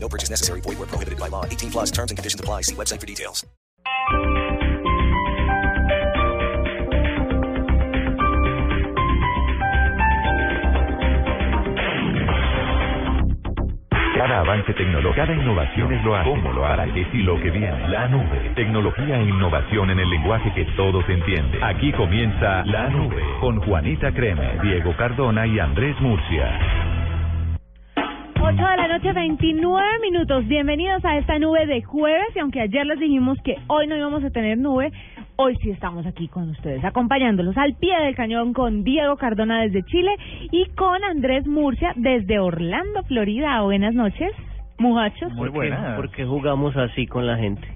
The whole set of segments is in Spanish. No purchase necessary. Void where prohibited by law. 18 plus terms and conditions apply. See website for details. Cada avance tecnológico, cada innovación es lo hace. ¿Cómo lo hará? Es y lo que viene. La Nube. Tecnología e innovación en el lenguaje que todos entienden. Aquí comienza La Nube con Juanita Creme, Diego Cardona y Andrés Murcia. 8 de la noche, 29 minutos. Bienvenidos a esta nube de jueves. Y aunque ayer les dijimos que hoy no íbamos a tener nube, hoy sí estamos aquí con ustedes, acompañándolos al pie del cañón con Diego Cardona desde Chile y con Andrés Murcia desde Orlando, Florida. Buenas noches, muchachos. Muy buenas. ¿Por qué jugamos así con la gente?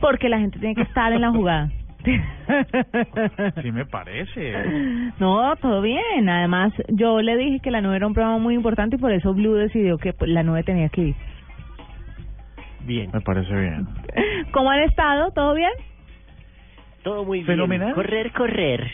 Porque la gente tiene que estar en la jugada. Sí me parece. No, todo bien. Además, yo le dije que La Nube era un programa muy importante y por eso Blu decidió que La Nube tenía que ir. Bien. Me parece bien. ¿Cómo han estado? ¿Todo bien? Todo muy bien. Fenomenal. Correr, correr.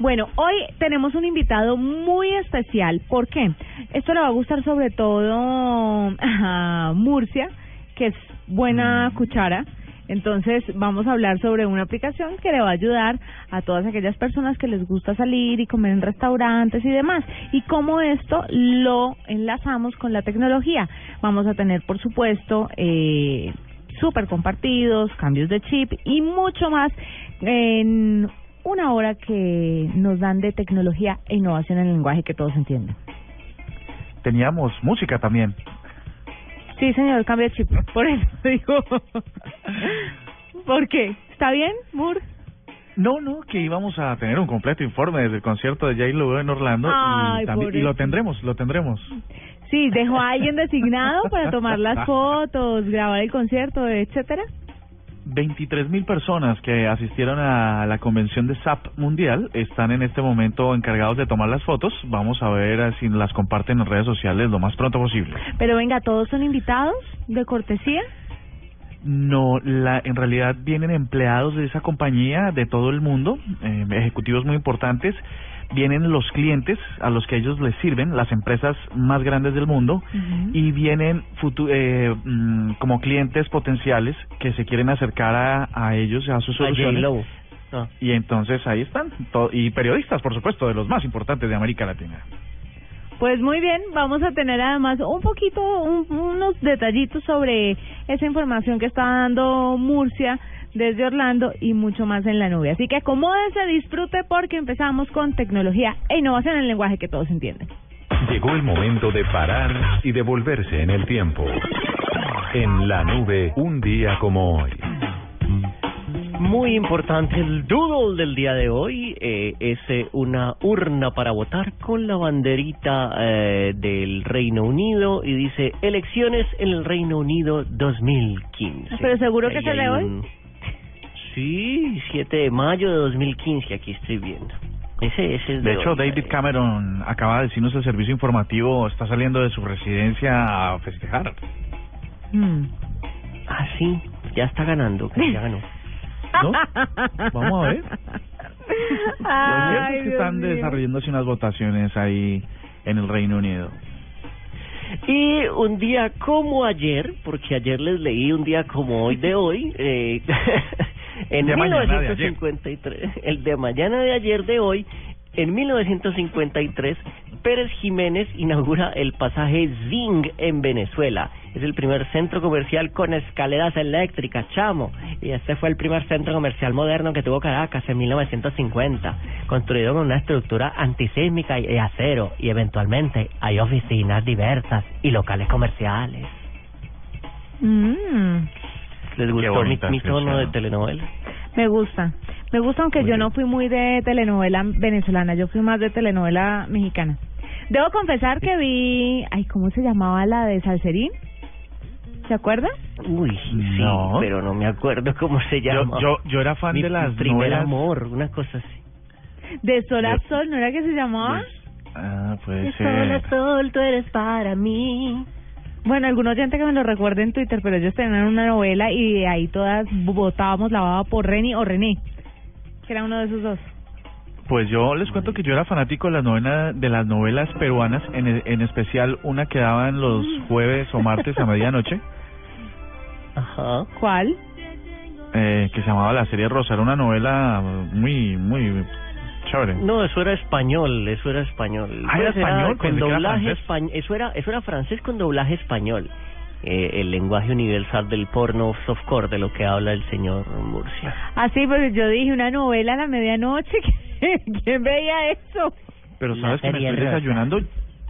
Bueno, hoy tenemos un invitado muy especial. ¿Por qué? Esto le va a gustar sobre todo a Murcia, que es buena cuchara. Entonces vamos a hablar sobre una aplicación que le va a ayudar a todas aquellas personas que les gusta salir y comer en restaurantes y demás, y cómo esto lo enlazamos con la tecnología. Vamos a tener, por supuesto, súper compartidos, cambios de chip y mucho más en una hora que nos dan de tecnología e innovación en el lenguaje que todos entienden. Teníamos música también. Sí, señor, cambia de chip. Por eso digo. ¿Por qué? ¿Está bien, Mur? No, que íbamos a tener un completo informe desde el concierto de J-Lo en Orlando. Ay, y lo tendremos. Sí, dejó a alguien designado para tomar las fotos, grabar el concierto, etcétera. 23.000 personas que asistieron a la convención de SAP mundial están en este momento encargados de tomar las fotos. Vamos a ver si las comparten en redes sociales lo más pronto posible. Pero venga, ¿todos son invitados de cortesía? No, en realidad vienen empleados de esa compañía de todo el mundo, ejecutivos muy importantes. Vienen los clientes a los que ellos les sirven, las empresas más grandes del mundo, y vienen como clientes potenciales que se quieren acercar a ellos, a sus soluciones. Y entonces ahí están, y periodistas, por supuesto, de los más importantes de América Latina. Pues muy bien, vamos a tener además un poquito, unos detallitos sobre esa información que está dando Murcia desde Orlando y mucho más en La Nube. Así que acomódense, disfrute, porque empezamos con tecnología e innovación en el lenguaje que todos entienden. Llegó el momento de parar y devolverse en el tiempo. En La Nube, un día como hoy. Muy importante el doodle del día de hoy, es una urna para votar con la banderita del Reino Unido y dice elecciones en el Reino Unido 2015. ¿Pero seguro que sale hoy? Sí, 7 de mayo de 2015, aquí estoy viendo. Ese es de hecho, hoy, David Cameron acaba de decirnos el servicio informativo, está saliendo de su residencia a festejar. Ah, sí, ya está ganando, ya ganó. ¿No? Vamos a ver. Ay, los que están desarrollándose unas votaciones ahí en el Reino Unido. Y un día como ayer, porque ayer les leí un día como hoy de hoy, en 1953, el de mañana de ayer de hoy, en 1953, Pérez Jiménez inaugura el Pasaje Zing en Venezuela. Es el primer centro comercial con escaleras eléctricas, chamo. Y este fue el primer centro comercial moderno que tuvo Caracas en 1950, construido con una estructura antisísmica y de acero. Y eventualmente hay oficinas diversas y locales comerciales. ¿Les gustó mi tono de telenovela? Me gusta, aunque yo no fui muy de telenovela venezolana, yo fui más de telenovela mexicana. Debo confesar que vi... ¿cómo se llamaba la de Salserín? ¿Se acuerda? Uy, sí, no, pero no me acuerdo cómo se llama. Yo era fan de las primer novelas. Amor, una cosa así. De Sol a Sol, ¿no era que se llamaba? Puede de ser. Sol a Sol, tú eres para mí. Bueno, algún oyente que me lo recuerde en Twitter, pero ellos tenían una novela y de ahí todas votábamos la baba por Reni o René, que era uno de esos dos. Pues yo les cuento que yo era fanático de las novelas peruanas, en especial una que daban los jueves o martes a medianoche. Ajá. ¿Cuál? Que se llamaba La Serie Rosa, era una novela muy chévere. No, eso era español. Ah, era español, con doblaje español. Eso era francés con doblaje español. El lenguaje universal del porno softcore, de lo que habla el señor Murcia. Ah, sí, porque yo dije una novela a la medianoche. ¿Quién veía eso? Pero sabes que me estoy desayunando.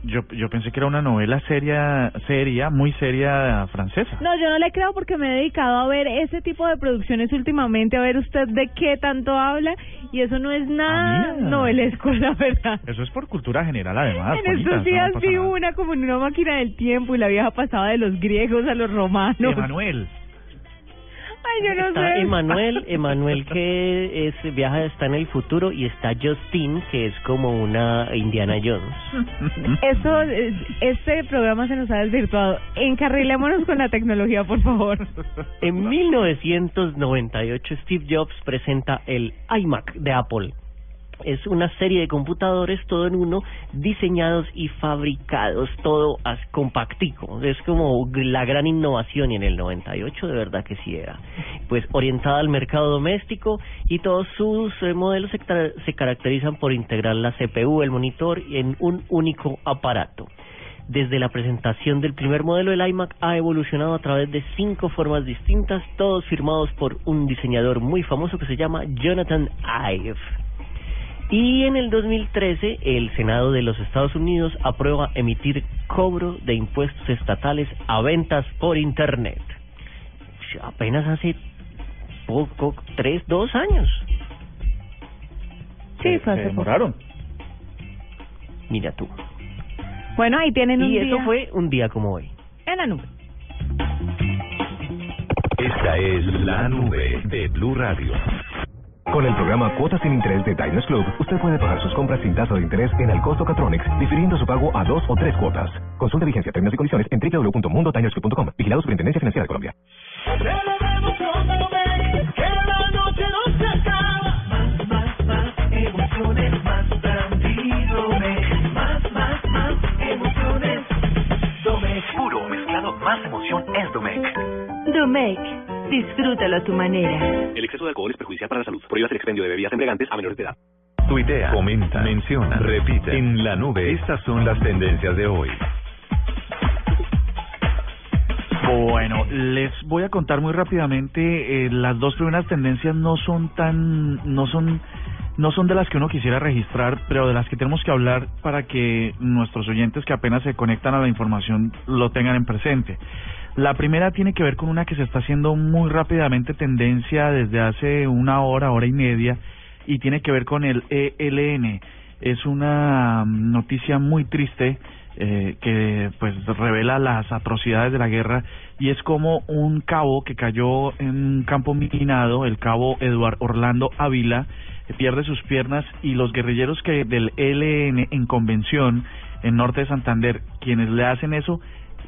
Yo pensé que era una novela seria, muy seria francesa. No, yo no le creo, porque me he dedicado a ver ese tipo de producciones últimamente, a ver usted de qué tanto habla, y eso no es nada novelesco, la verdad. Eso es por cultura general, además. En estos días vi una como en una máquina del tiempo, y la vieja pasaba de los griegos a los romanos. Emanuel. Ay, yo no sé. Emanuel que es, viaja, está en el futuro, y está Justin, que es como una Indiana Jones. Eso, este programa se nos ha desvirtuado. Encarrilémonos con la tecnología, por favor. En 1998, Steve Jobs presenta el iMac de Apple. Es una serie de computadores, todo en uno, diseñados y fabricados, todo compactico. Es como la gran innovación, y en el 98 de verdad que sí era. Pues orientada al mercado doméstico, y todos sus modelos se caracterizan por integrar la CPU, el monitor, en un único aparato. Desde la presentación del primer modelo, el iMac ha evolucionado a través de 5 formas distintas, todos firmados por un diseñador muy famoso que se llama Jonathan Ive. Y en el 2013, el Senado de los Estados Unidos aprueba emitir cobro de impuestos estatales a ventas por Internet. Apenas hace poco, 2 años. Sí, se demoraron. Mira tú. Bueno, ahí tienen un día. Y eso fue un día como hoy. En la nube. Esta es La Nube de Blu Radio. Con el programa Cuotas sin Interés de Diners Club, usted puede pagar sus compras sin tasa de interés en Alcosto Catronics, difiriendo su pago a 2 o 3 cuotas. Consulte vigencia, términos y condiciones en www.mundotinersclub.com. Vigilado Superintendencia Financiera de Colombia. Puro mezclado, más emoción es Domec. Domec. Disfrútalo a tu manera. El exceso de alcohol es perjudicial para la salud. Prohíbas el expendio de bebidas embriagantes a menores de edad. Tuitea, comenta, menciona, repite. En La Nube, estas son las tendencias de hoy. Bueno, les voy a contar muy rápidamente. Las 2 primeras tendencias no son de las que uno quisiera registrar, pero de las que tenemos que hablar para que nuestros oyentes que apenas se conectan a la información lo tengan en presente. La primera tiene que ver con una que se está haciendo muy rápidamente tendencia desde hace una hora, hora y media, y tiene que ver con el ELN. Es una noticia muy triste que pues revela las atrocidades de la guerra, y es como un cabo que cayó en un campo minado, el cabo Eduardo Orlando Ávila, pierde sus piernas, y los guerrilleros que del ELN en Convención, en Norte de Santander, quienes le hacen eso,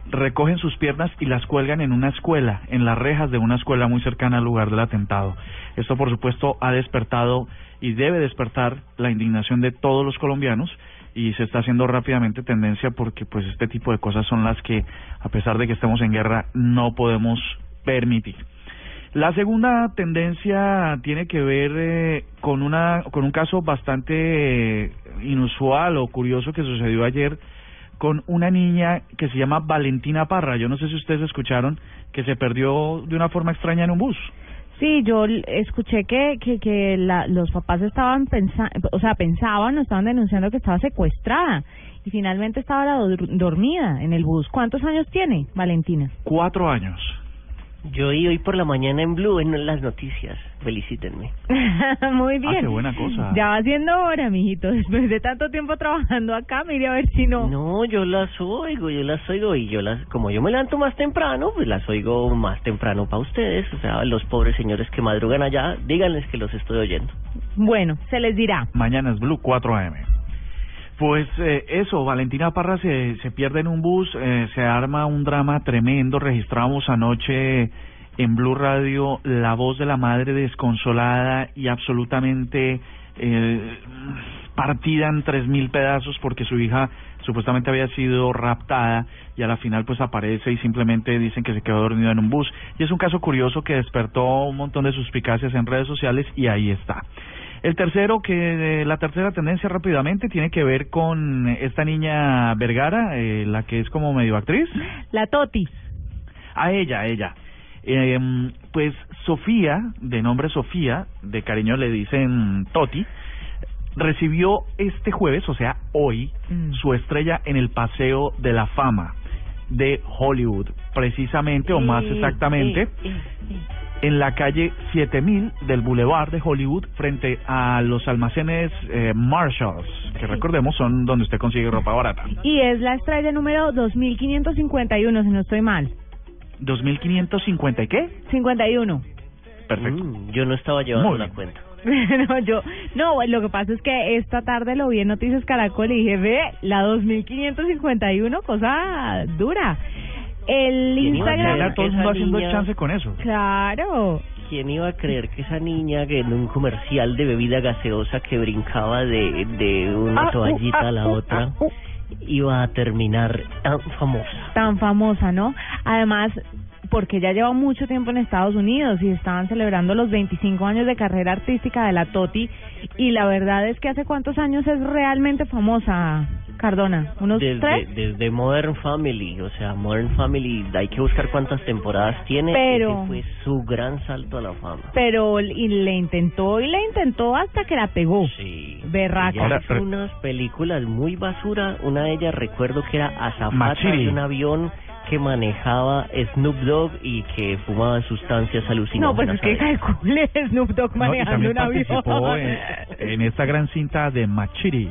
recogen sus piernas y las cuelgan en una escuela, en las rejas de una escuela muy cercana al lugar del atentado. Esto, por supuesto, ha despertado y debe despertar la indignación de todos los colombianos, y se está haciendo rápidamente tendencia porque pues este tipo de cosas son las que, a pesar de que estemos en guerra, no podemos permitir. La segunda tendencia tiene que ver con un caso bastante inusual o curioso que sucedió ayer, con una niña que se llama Valentina Parra. Yo no sé si ustedes escucharon que se perdió de una forma extraña en un bus. Sí, yo escuché que los papás estaban pensaban o estaban denunciando que estaba secuestrada, y finalmente estaba dormida en el bus. ¿Cuántos años tiene Valentina? 4 años. Yo oí hoy por la mañana en Blu en las noticias. Felicítenme. Muy bien. Ah, qué buena cosa. Ya va siendo hora, mijito. Después de tanto tiempo trabajando acá, mire a ver si no. No, yo las oigo y como yo me levanto más temprano, pues las oigo más temprano para ustedes. O sea, los pobres señores que madrugan allá, díganles que los estoy oyendo. Bueno, se les dirá. Mañana es Blu 4 AM. Pues eso, Valentina Parra se pierde en un bus, se arma un drama tremendo. Registramos anoche en Blu Radio la voz de la madre desconsolada y absolutamente partida en 3.000 pedazos porque su hija supuestamente había sido raptada y a la final pues aparece y simplemente dicen que se quedó dormido en un bus. Y es un caso curioso que despertó un montón de suspicacias en redes sociales y ahí está. La tercera tendencia rápidamente tiene que ver con esta niña Vergara, la que es como medio actriz. La Toti. A ella. Pues Sofía, de nombre Sofía, de cariño le dicen Toti, recibió este jueves, o sea, hoy, su estrella en el Paseo de la Fama de Hollywood, precisamente, o más exactamente, en la calle 7000 del Boulevard de Hollywood, frente a los almacenes Marshalls, que recordemos son donde usted consigue ropa barata. Y es la estrella número 2551, si no estoy mal. ¿2550 y qué? 51. Perfecto. Yo no estaba llevando la cuenta. No, lo que pasa es que esta tarde lo vi en Noticias Caracol y dije, ve, la 2551, cosa dura. El Instagram... Iba a todo el mundo haciendo niña... chance con eso. Claro. ¿Quién iba a creer que esa niña que en un comercial de bebida gaseosa que brincaba de una toallita a la otra iba a terminar tan famosa? Tan famosa, ¿no? Además... porque ya lleva mucho tiempo en Estados Unidos y estaban celebrando los 25 años de carrera artística de la Toti, y la verdad es que ¿hace cuántos años es realmente famosa, Cardona? ¿Unos tres? Desde Modern Family, o sea, Modern Family, hay que buscar cuántas temporadas tiene, pero ese fue su gran salto a la fama. Pero y le intentó hasta que la pegó. Sí. Berraca. Ella hizo unas películas muy basura, una de ellas recuerdo que era azafata de un avión que manejaba Snoop Dogg y que fumaba sustancias alucinógenas. No, pues es que calcule Snoop Dogg manejando un avión. Participó en esta gran cinta de Machete.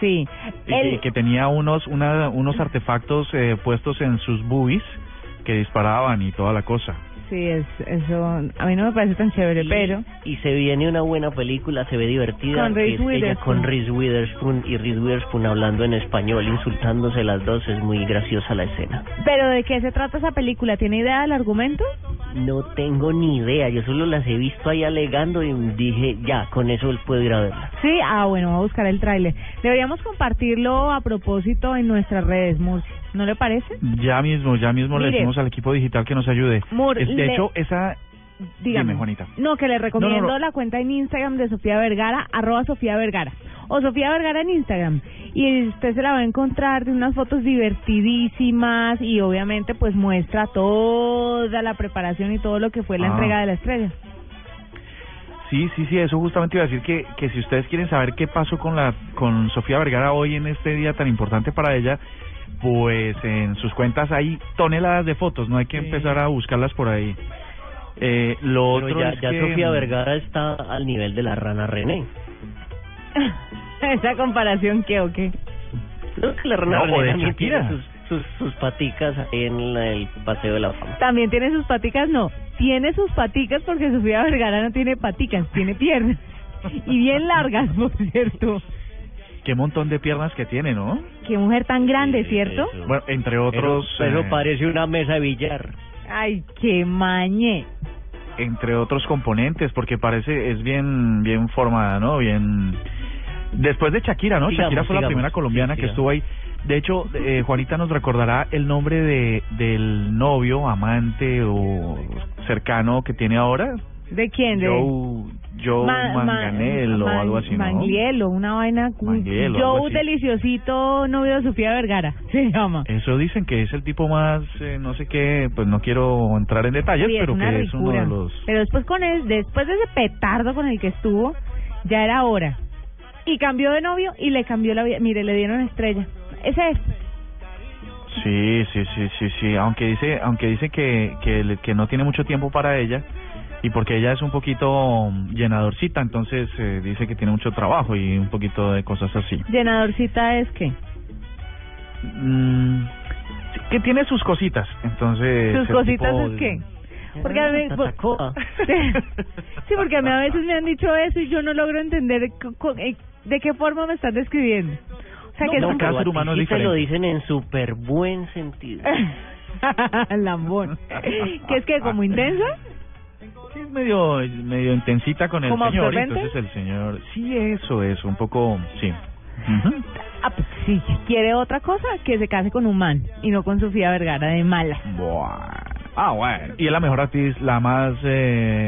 Sí. Que tenía unos artefactos puestos en sus boobies que disparaban y toda la cosa. Sí, eso a mí no me parece tan chévere, pero... Y se viene una buena película, se ve divertida. Con Reese Witherspoon. Con Reese Witherspoon y Reese Witherspoon hablando en español, insultándose las dos, es muy graciosa la escena. ¿Pero de qué se trata esa película? ¿Tiene idea del argumento? No tengo ni idea, yo solo las he visto ahí alegando y dije, ya, con eso puedo ir a verla. Sí, bueno, voy a buscar el tráiler. Deberíamos compartirlo a propósito en nuestras redes, Murcia. ¿No le parece? Ya mismo mire, le decimos al equipo digital que nos ayude. De hecho, esa... Dígame, Juanita. No, que le recomiendo la cuenta en Instagram de Sofía Vergara, @SofíaVergara. O Sofía Vergara en Instagram. Y usted se la va a encontrar de unas fotos divertidísimas y obviamente pues muestra toda la preparación y todo lo que fue la entrega de la estrella. Sí, eso justamente iba a decir que si ustedes quieren saber qué pasó con Sofía Vergara hoy en este día tan importante para ella... Pues en sus cuentas hay toneladas de fotos, no hay que empezar a buscarlas por ahí. Pero Sofía Vergara está al nivel de la rana René. ¿Esa comparación qué o qué? No, que la rana René tiene sus paticas en el Paseo de la Fama. ¿También tiene sus paticas? No, tiene sus paticas porque Sofía Vergara no tiene paticas, tiene piernas. Y bien largas, por cierto. Qué montón de piernas que tiene, ¿no? Qué mujer tan grande, sí, ¿cierto? Eso. Bueno, entre otros... Eso parece una mesa de billar. ¡Ay, qué mañe! Entre otros componentes, porque es bien formada, ¿no? Bien... Después de Shakira, ¿no? Digamos, Shakira fue la primera colombiana que estuvo ahí. De hecho, Juanita nos recordará el nombre del novio, amante o cercano que tiene ahora. ¿De quién? Joe Manganiello o algo así, ¿no? Manglielo, una vaina... Joe deliciosito, novio de Sofía Vergara, se llama. Eso dicen que es el tipo más, no sé qué, pues no quiero entrar en detalles, sí, pero es que es uno de los... Pero después de ese petardo con el que estuvo, ya era hora. Y cambió de novio y le cambió la vida. Mire, le dieron estrella. Ese es... Sí. Aunque dice que no tiene mucho tiempo para ella y porque ella es un poquito llenadorcita, entonces dice que tiene mucho trabajo y un poquito de cosas así. ¿Llenadorcita es qué? Que tiene sus cositas, entonces. ¿Sus cositas tipo, es qué? Porque a mí, sí, porque a mí a veces me han dicho eso y yo no logro entender de qué forma me están describiendo. O sea, que no, cada ser humano es diferente. Lo dicen en súper buen sentido. Lambón. ¿Qué es que como intensa? Es medio intensita con el señor. Absorbente? Entonces el señor, sí, eso, un poco, sí. Uh-huh. Ah, pues, si quiere otra cosa, que se case con un man y no con Sofía Vergara de mala. Buah. Ah, bueno. Y es la mejor actriz, la más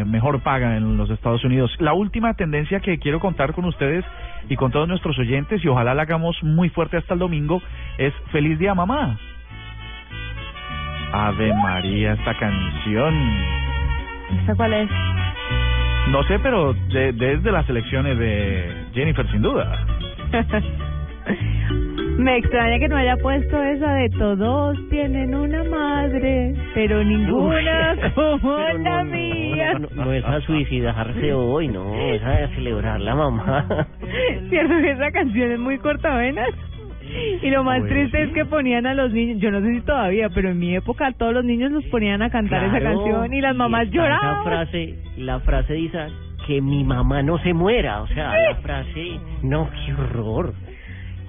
mejor paga en los Estados Unidos. La última tendencia que quiero contar con ustedes y con todos nuestros oyentes, y ojalá la hagamos muy fuerte hasta el domingo, es Feliz Día Mamá. Ave María, esta canción. ¿Esta cuál es? No sé, pero desde las elecciones de Jennifer, sin duda. Me extraña que no haya puesto esa de todos tienen una madre, pero ninguna como pero la mía. No es a suicidarse hoy, no, es a celebrar la mamá. Cierto que esa canción es muy cortavenas. Y lo más triste es que ponían a los niños, yo no sé si todavía, pero en mi época todos los niños los ponían a cantar, claro, esa canción y las mamás lloraban. La frase dice que mi mamá no se muera, o sea, la frase, no, qué horror.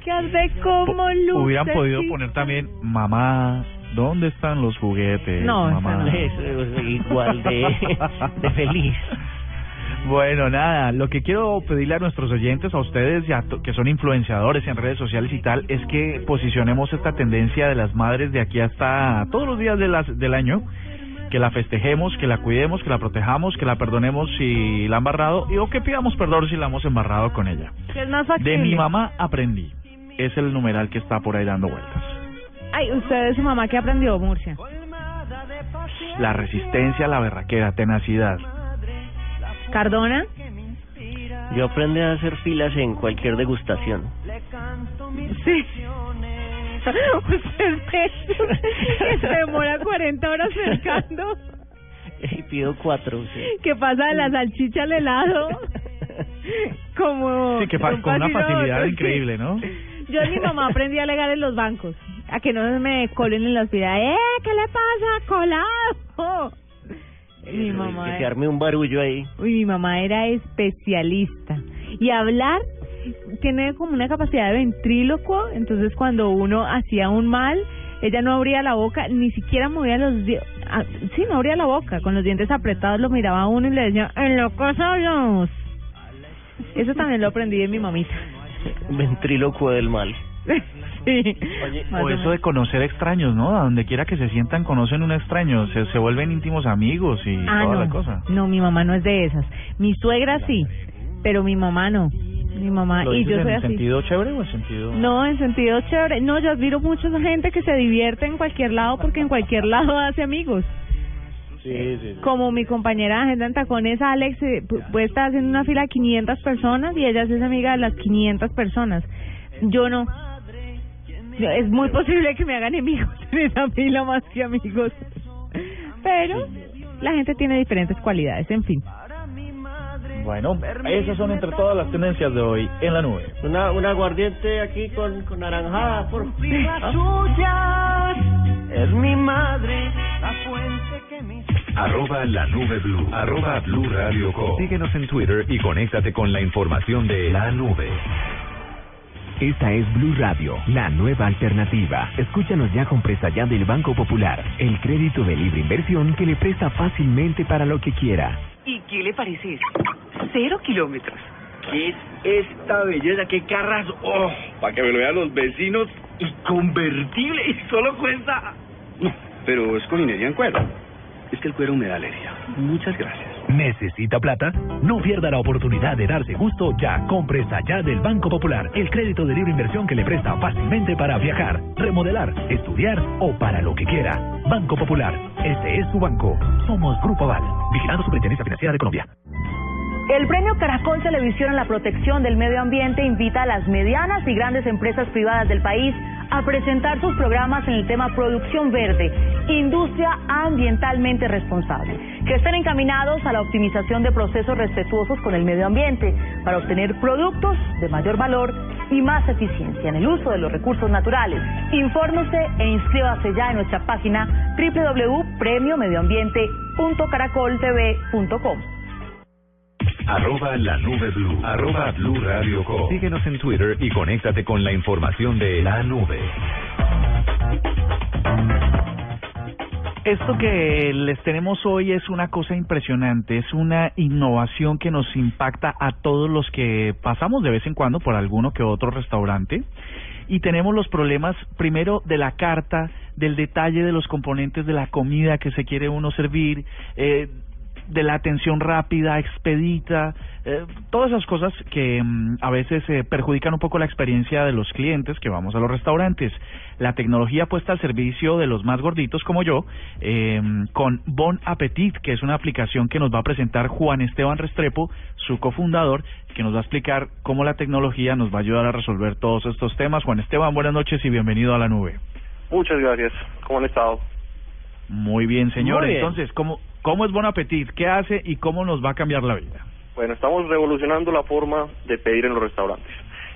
De cómo luce. Hubieran podido poner también, mamá, ¿dónde están los juguetes? No, mamá. Es igual de feliz. Bueno, nada, lo que quiero pedirle a nuestros oyentes, a ustedes, y que son influenciadores en redes sociales y tal, es que posicionemos esta tendencia de las madres de aquí hasta todos los días del año, que la festejemos, que la cuidemos, que la protejamos, que la perdonemos si la han embarrado, o que pidamos perdón si la hemos embarrado con ella. ¿Qué es más factible? De mi mamá aprendí. Es el numeral que está por ahí dando vueltas. Ay, ¿usted de su mamá qué aprendió, Murcia? La resistencia, la berraquera, tenacidad. ¿Cardona? Yo aprendí a hacer filas en cualquier degustación. Sí. Usted se demora 40 horas cercando. Y pido 4. Sí. ¿Qué pasa de la salchicha al helado? Como sí, que con una facilidad increíble, ¿no? Yo y mi mamá aprendí a alegar en los bancos, a que no me colen en la ciudad. ¿Qué le pasa, colado? Mi mamá que se arme un barullo ahí. Uy, mi mamá era especialista. Y hablar, tiene como una capacidad de ventrílocuo, entonces cuando uno hacía un mal, ella no abría la boca, ni siquiera movía los dientes. Sí, no abría la boca, con los dientes apretados lo miraba a uno y le decía, en lo cosa hablamos. Eso también lo aprendí de mi mamita. Ventrílocuo del mal. Sí. Oye, o eso de conocer extraños, ¿no? A donde quiera que se sientan, conocen un extraño, se vuelven íntimos amigos y toda no, la cosa. No, mi mamá no es de esas. Mi suegra sí, pero mi mamá no. Mi mamá y yo soy así. ¿En sentido chévere o en sentido? No, en sentido chévere. No, yo admiro mucho a esa gente que se divierte en cualquier lado porque en cualquier lado hace amigos. Sí. Como mi compañera de agenda en tacones, Alex, puede estar haciendo una fila de 500 personas y ella es amiga de las 500 personas. Yo no. Es muy posible que me hagan enemigos en esa fila más que amigos. Pero la gente tiene diferentes cualidades, en fin. Bueno, esas son entre todas las tendencias de hoy en La Nube. Una aguardiente aquí con naranjada, por suya es mi madre, la fuente que me... @lanubeblu, @BluRadio.com. Síguenos en Twitter y conéctate con la información de La Nube. Esta es Blu Radio, la nueva alternativa. Escúchanos ya con presta ya del Banco Popular, el crédito de libre inversión que le presta fácilmente para lo que quiera. ¿Y qué le parece eso? 0 kilómetros. ¿Qué es esta belleza? ¡Qué carrazo! ¡Oh! Para que me lo vean los vecinos. Y convertible. Y solo cuesta... No, pero es con minería en cuero. Es que el cuero me da alergia. Muchas gracias. ¿Necesita plata? No pierda la oportunidad de darse gusto ya con Presta Ya del Banco Popular, el crédito de libre inversión que le presta fácilmente para viajar, remodelar, estudiar o para lo que quiera. Banco Popular, este es su banco. Somos Grupo Aval, vigilando Superintendencia Financiera de Colombia. El premio Caracol Televisión en la protección del medio ambiente invita a las medianas y grandes empresas privadas del país a presentar sus programas en el tema producción verde, industria ambientalmente responsable, que estén encaminados a la optimización de procesos respetuosos con el medio ambiente para obtener productos de mayor valor y más eficiencia en el uso de los recursos naturales. Infórmese e inscríbase ya en nuestra página www.premiomedioambiente.caracoltv.com. @lanubeblu, @BluRadio.com. Síguenos en Twitter y conéctate con la información de La Nube. Esto que les tenemos hoy es una cosa impresionante, es una innovación que nos impacta a todos los que pasamos de vez en cuando por alguno que otro restaurante y tenemos los problemas primero de la carta, del detalle de los componentes de la comida que se quiere uno servir, de la atención rápida, expedita, todas esas cosas que a veces perjudican un poco la experiencia de los clientes que vamos a los restaurantes. La tecnología puesta al servicio de los más gorditos como yo, con Bon Appétit, que es una aplicación que nos va a presentar Juan Esteban Restrepo, su cofundador, que nos va a explicar cómo la tecnología nos va a ayudar a resolver todos estos temas. Juan Esteban, buenas noches y bienvenido a La Nube. Muchas gracias. ¿Cómo han estado? Muy bien, señor. Muy bien. Entonces, ¿Cómo es Bon Appétit? ¿Qué hace y cómo nos va a cambiar la vida? Bueno, estamos revolucionando la forma de pedir en los restaurantes.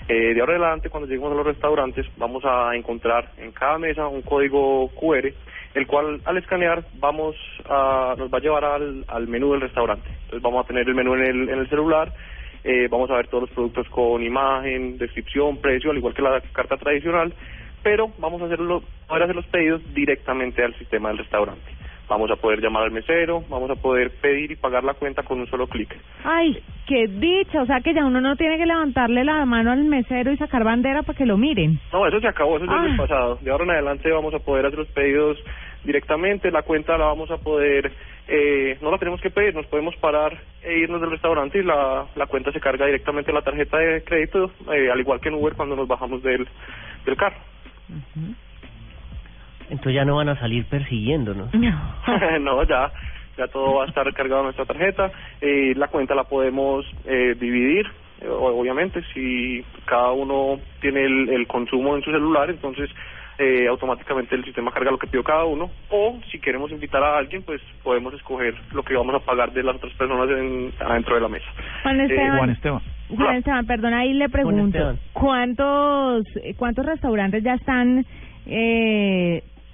De ahora en adelante, cuando lleguemos a los restaurantes, vamos a encontrar en cada mesa un código QR, el cual al escanear nos va a llevar al menú del restaurante. Entonces vamos a tener el menú en el celular, vamos a ver todos los productos con imagen, descripción, precio, al igual que la carta tradicional, pero vamos a poder hacer los pedidos directamente al sistema del restaurante. Vamos a poder llamar al mesero, vamos a poder pedir y pagar la cuenta con un solo clic. ¡Ay, qué dicha! O sea que ya uno no tiene que levantarle la mano al mesero y sacar bandera para que lo miren. No, eso se acabó, eso ya es del pasado. De ahora en adelante vamos a poder hacer los pedidos directamente, la cuenta la vamos a poder... no la tenemos que pedir, nos podemos parar e irnos del restaurante y la cuenta se carga directamente a la tarjeta de crédito, al igual que en Uber cuando nos bajamos del carro. Uh-huh. Entonces ya no van a salir persiguiéndonos. No, no, ya todo va a estar cargado en nuestra tarjeta. La cuenta la podemos dividir, obviamente, si cada uno tiene el consumo en su celular, entonces automáticamente el sistema carga lo que pidió cada uno. O si queremos invitar a alguien, pues podemos escoger lo que vamos a pagar de las otras personas adentro de la mesa. Juan Esteban, perdón, ahí le pregunto, ¿cuántos restaurantes ya están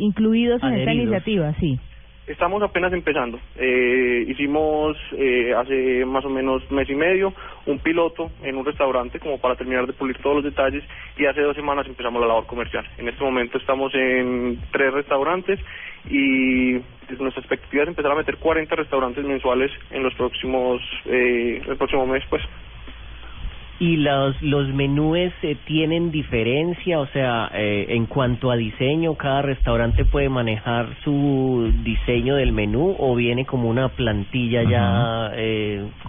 incluidos en esta iniciativa? Sí. Estamos apenas empezando. Hicimos hace más o menos mes y medio un piloto en un restaurante como para terminar de pulir todos los detalles y hace 2 semanas empezamos la labor comercial. En este momento estamos en 3 restaurantes y nuestra expectativa es empezar a meter 40 restaurantes mensuales en los próximos el próximo mes, pues. ¿Y los menús tienen diferencia? O sea, en cuanto a diseño, ¿cada restaurante puede manejar su diseño del menú o viene como una plantilla ya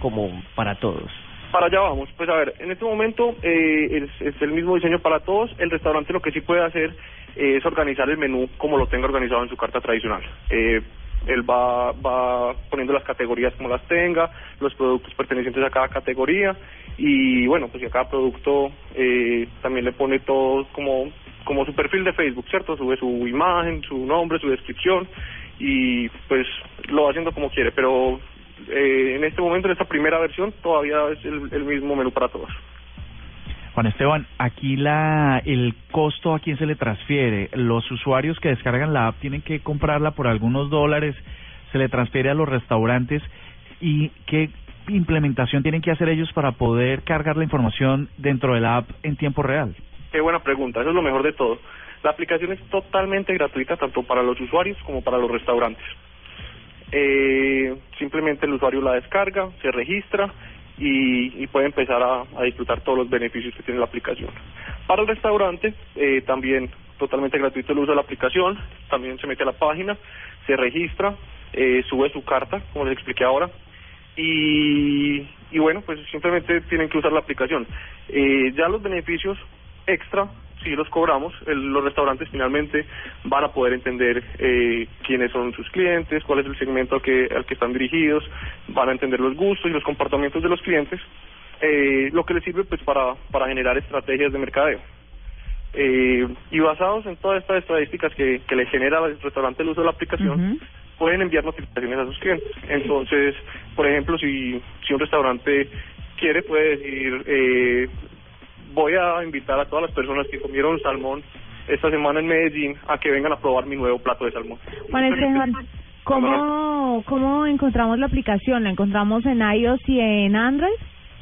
como para todos? Para allá vamos. Pues a ver, en este momento es el mismo diseño para todos. El restaurante lo que sí puede hacer es organizar el menú como lo tenga organizado en su carta tradicional. Él va poniendo las categorías como las tenga, los productos pertenecientes a cada categoría y bueno, pues si a cada producto también le pone todo como su perfil de Facebook, ¿cierto? Sube su imagen, su nombre, su descripción y pues lo va haciendo como quiere, pero en este momento, en esta primera versión, todavía es el mismo menú para todos. Juan Esteban, aquí el costo, ¿a quién se le transfiere? ¿Los usuarios que descargan la app tienen que comprarla por algunos dólares? ¿Se le transfiere a los restaurantes? ¿Y qué implementación tienen que hacer ellos para poder cargar la información dentro de la app en tiempo real? Qué buena pregunta, eso es lo mejor de todo. La aplicación es totalmente gratuita tanto para los usuarios como para los restaurantes. Simplemente el usuario la descarga, se registra y puede empezar a disfrutar todos los beneficios que tiene la aplicación. Para el restaurante, también totalmente gratuito el uso de la aplicación, también se mete a la página, se registra, sube su carta, como les expliqué ahora, y bueno, pues simplemente tienen que usar la aplicación. Ya los beneficios extra, si los cobramos, los restaurantes finalmente van a poder entender quiénes son sus clientes, cuál es el segmento al que están dirigidos, van a entender los gustos y los comportamientos de los clientes, lo que les sirve pues para generar estrategias de mercadeo. Y basados en todas estas estadísticas que le genera al restaurante el uso de la aplicación, pueden enviar notificaciones a sus clientes. Entonces, por ejemplo, si un restaurante quiere, puede decir, voy a invitar a todas las personas que comieron salmón esta semana en Medellín a que vengan a probar mi nuevo plato de salmón. Juan Esteban, ¿cómo encontramos la aplicación? ¿La encontramos en iOS y en Android?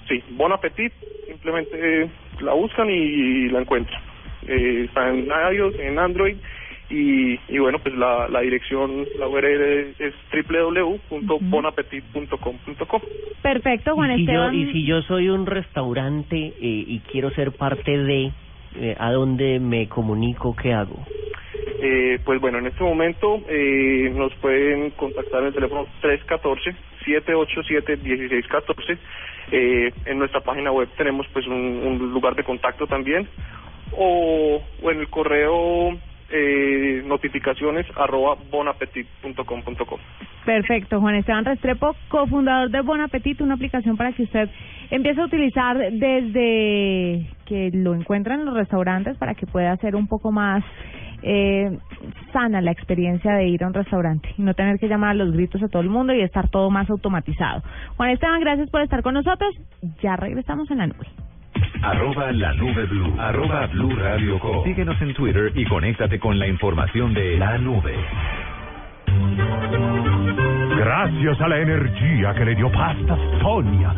Sí, Bon Appétit, simplemente la buscan y la encuentran. Está en iOS, en Android, y bueno, pues la dirección, la URL es www.bonappetit.com.co. Perfecto, Juan Esteban. Y si yo soy un restaurante y quiero ser parte de, ¿a dónde me comunico? ¿Qué hago? Pues bueno, en este momento nos pueden contactar en el teléfono 314-787-1614. En nuestra página web tenemos pues un lugar de contacto también, o en el correo notificaciones@bonappetit.com.co. Perfecto, Juan Esteban Restrepo, cofundador de Bon Appétit, una aplicación para que usted empiece a utilizar desde que lo encuentran en los restaurantes, para que pueda hacer un poco más sana la experiencia de ir a un restaurante y no tener que llamar a los gritos a todo el mundo y estar todo más automatizado. Juan Esteban, gracias por estar con nosotros. Ya regresamos en La Nube. @lanubeblu, @BluRadio.co. Síguenos en Twitter y conéctate con la información de La Nube. Gracias a la energía que le dio Pasta Sonia,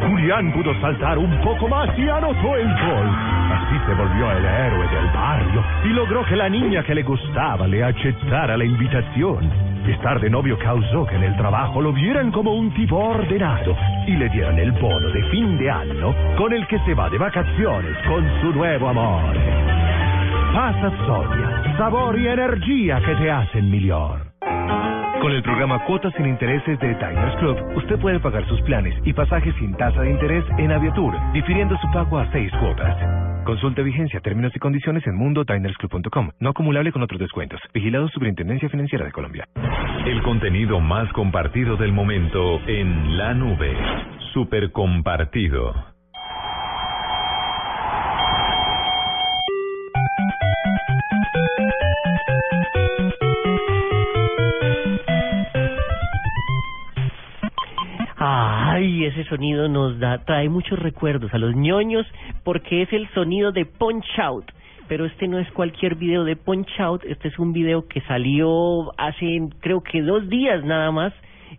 Julián pudo saltar un poco más y anotó el gol. Así se volvió el héroe del barrio y logró que la niña que le gustaba le aceptara la invitación. Estar de novio causó que en el trabajo lo vieran como un tipo ordenado y le dieran el bono de fin de año con el que se va de vacaciones con su nuevo amor. Pasa Sonia, sabor y energía que te hacen mejor. Con el programa Cuotas sin Intereses de Diners Club, usted puede pagar sus planes y pasajes sin tasa de interés en Aviatur, difiriendo su pago a 6 cuotas. Consulte vigencia, términos y condiciones en mundodinersclub.com. No acumulable con otros descuentos. Vigilado Superintendencia Financiera de Colombia. El contenido más compartido del momento en La Nube. Super compartido. Ay, ese sonido nos trae muchos recuerdos a los ñoños, porque es el sonido de Punch Out. Pero este no es cualquier video de Punch Out, este es un video que salió hace creo que 2 días nada más,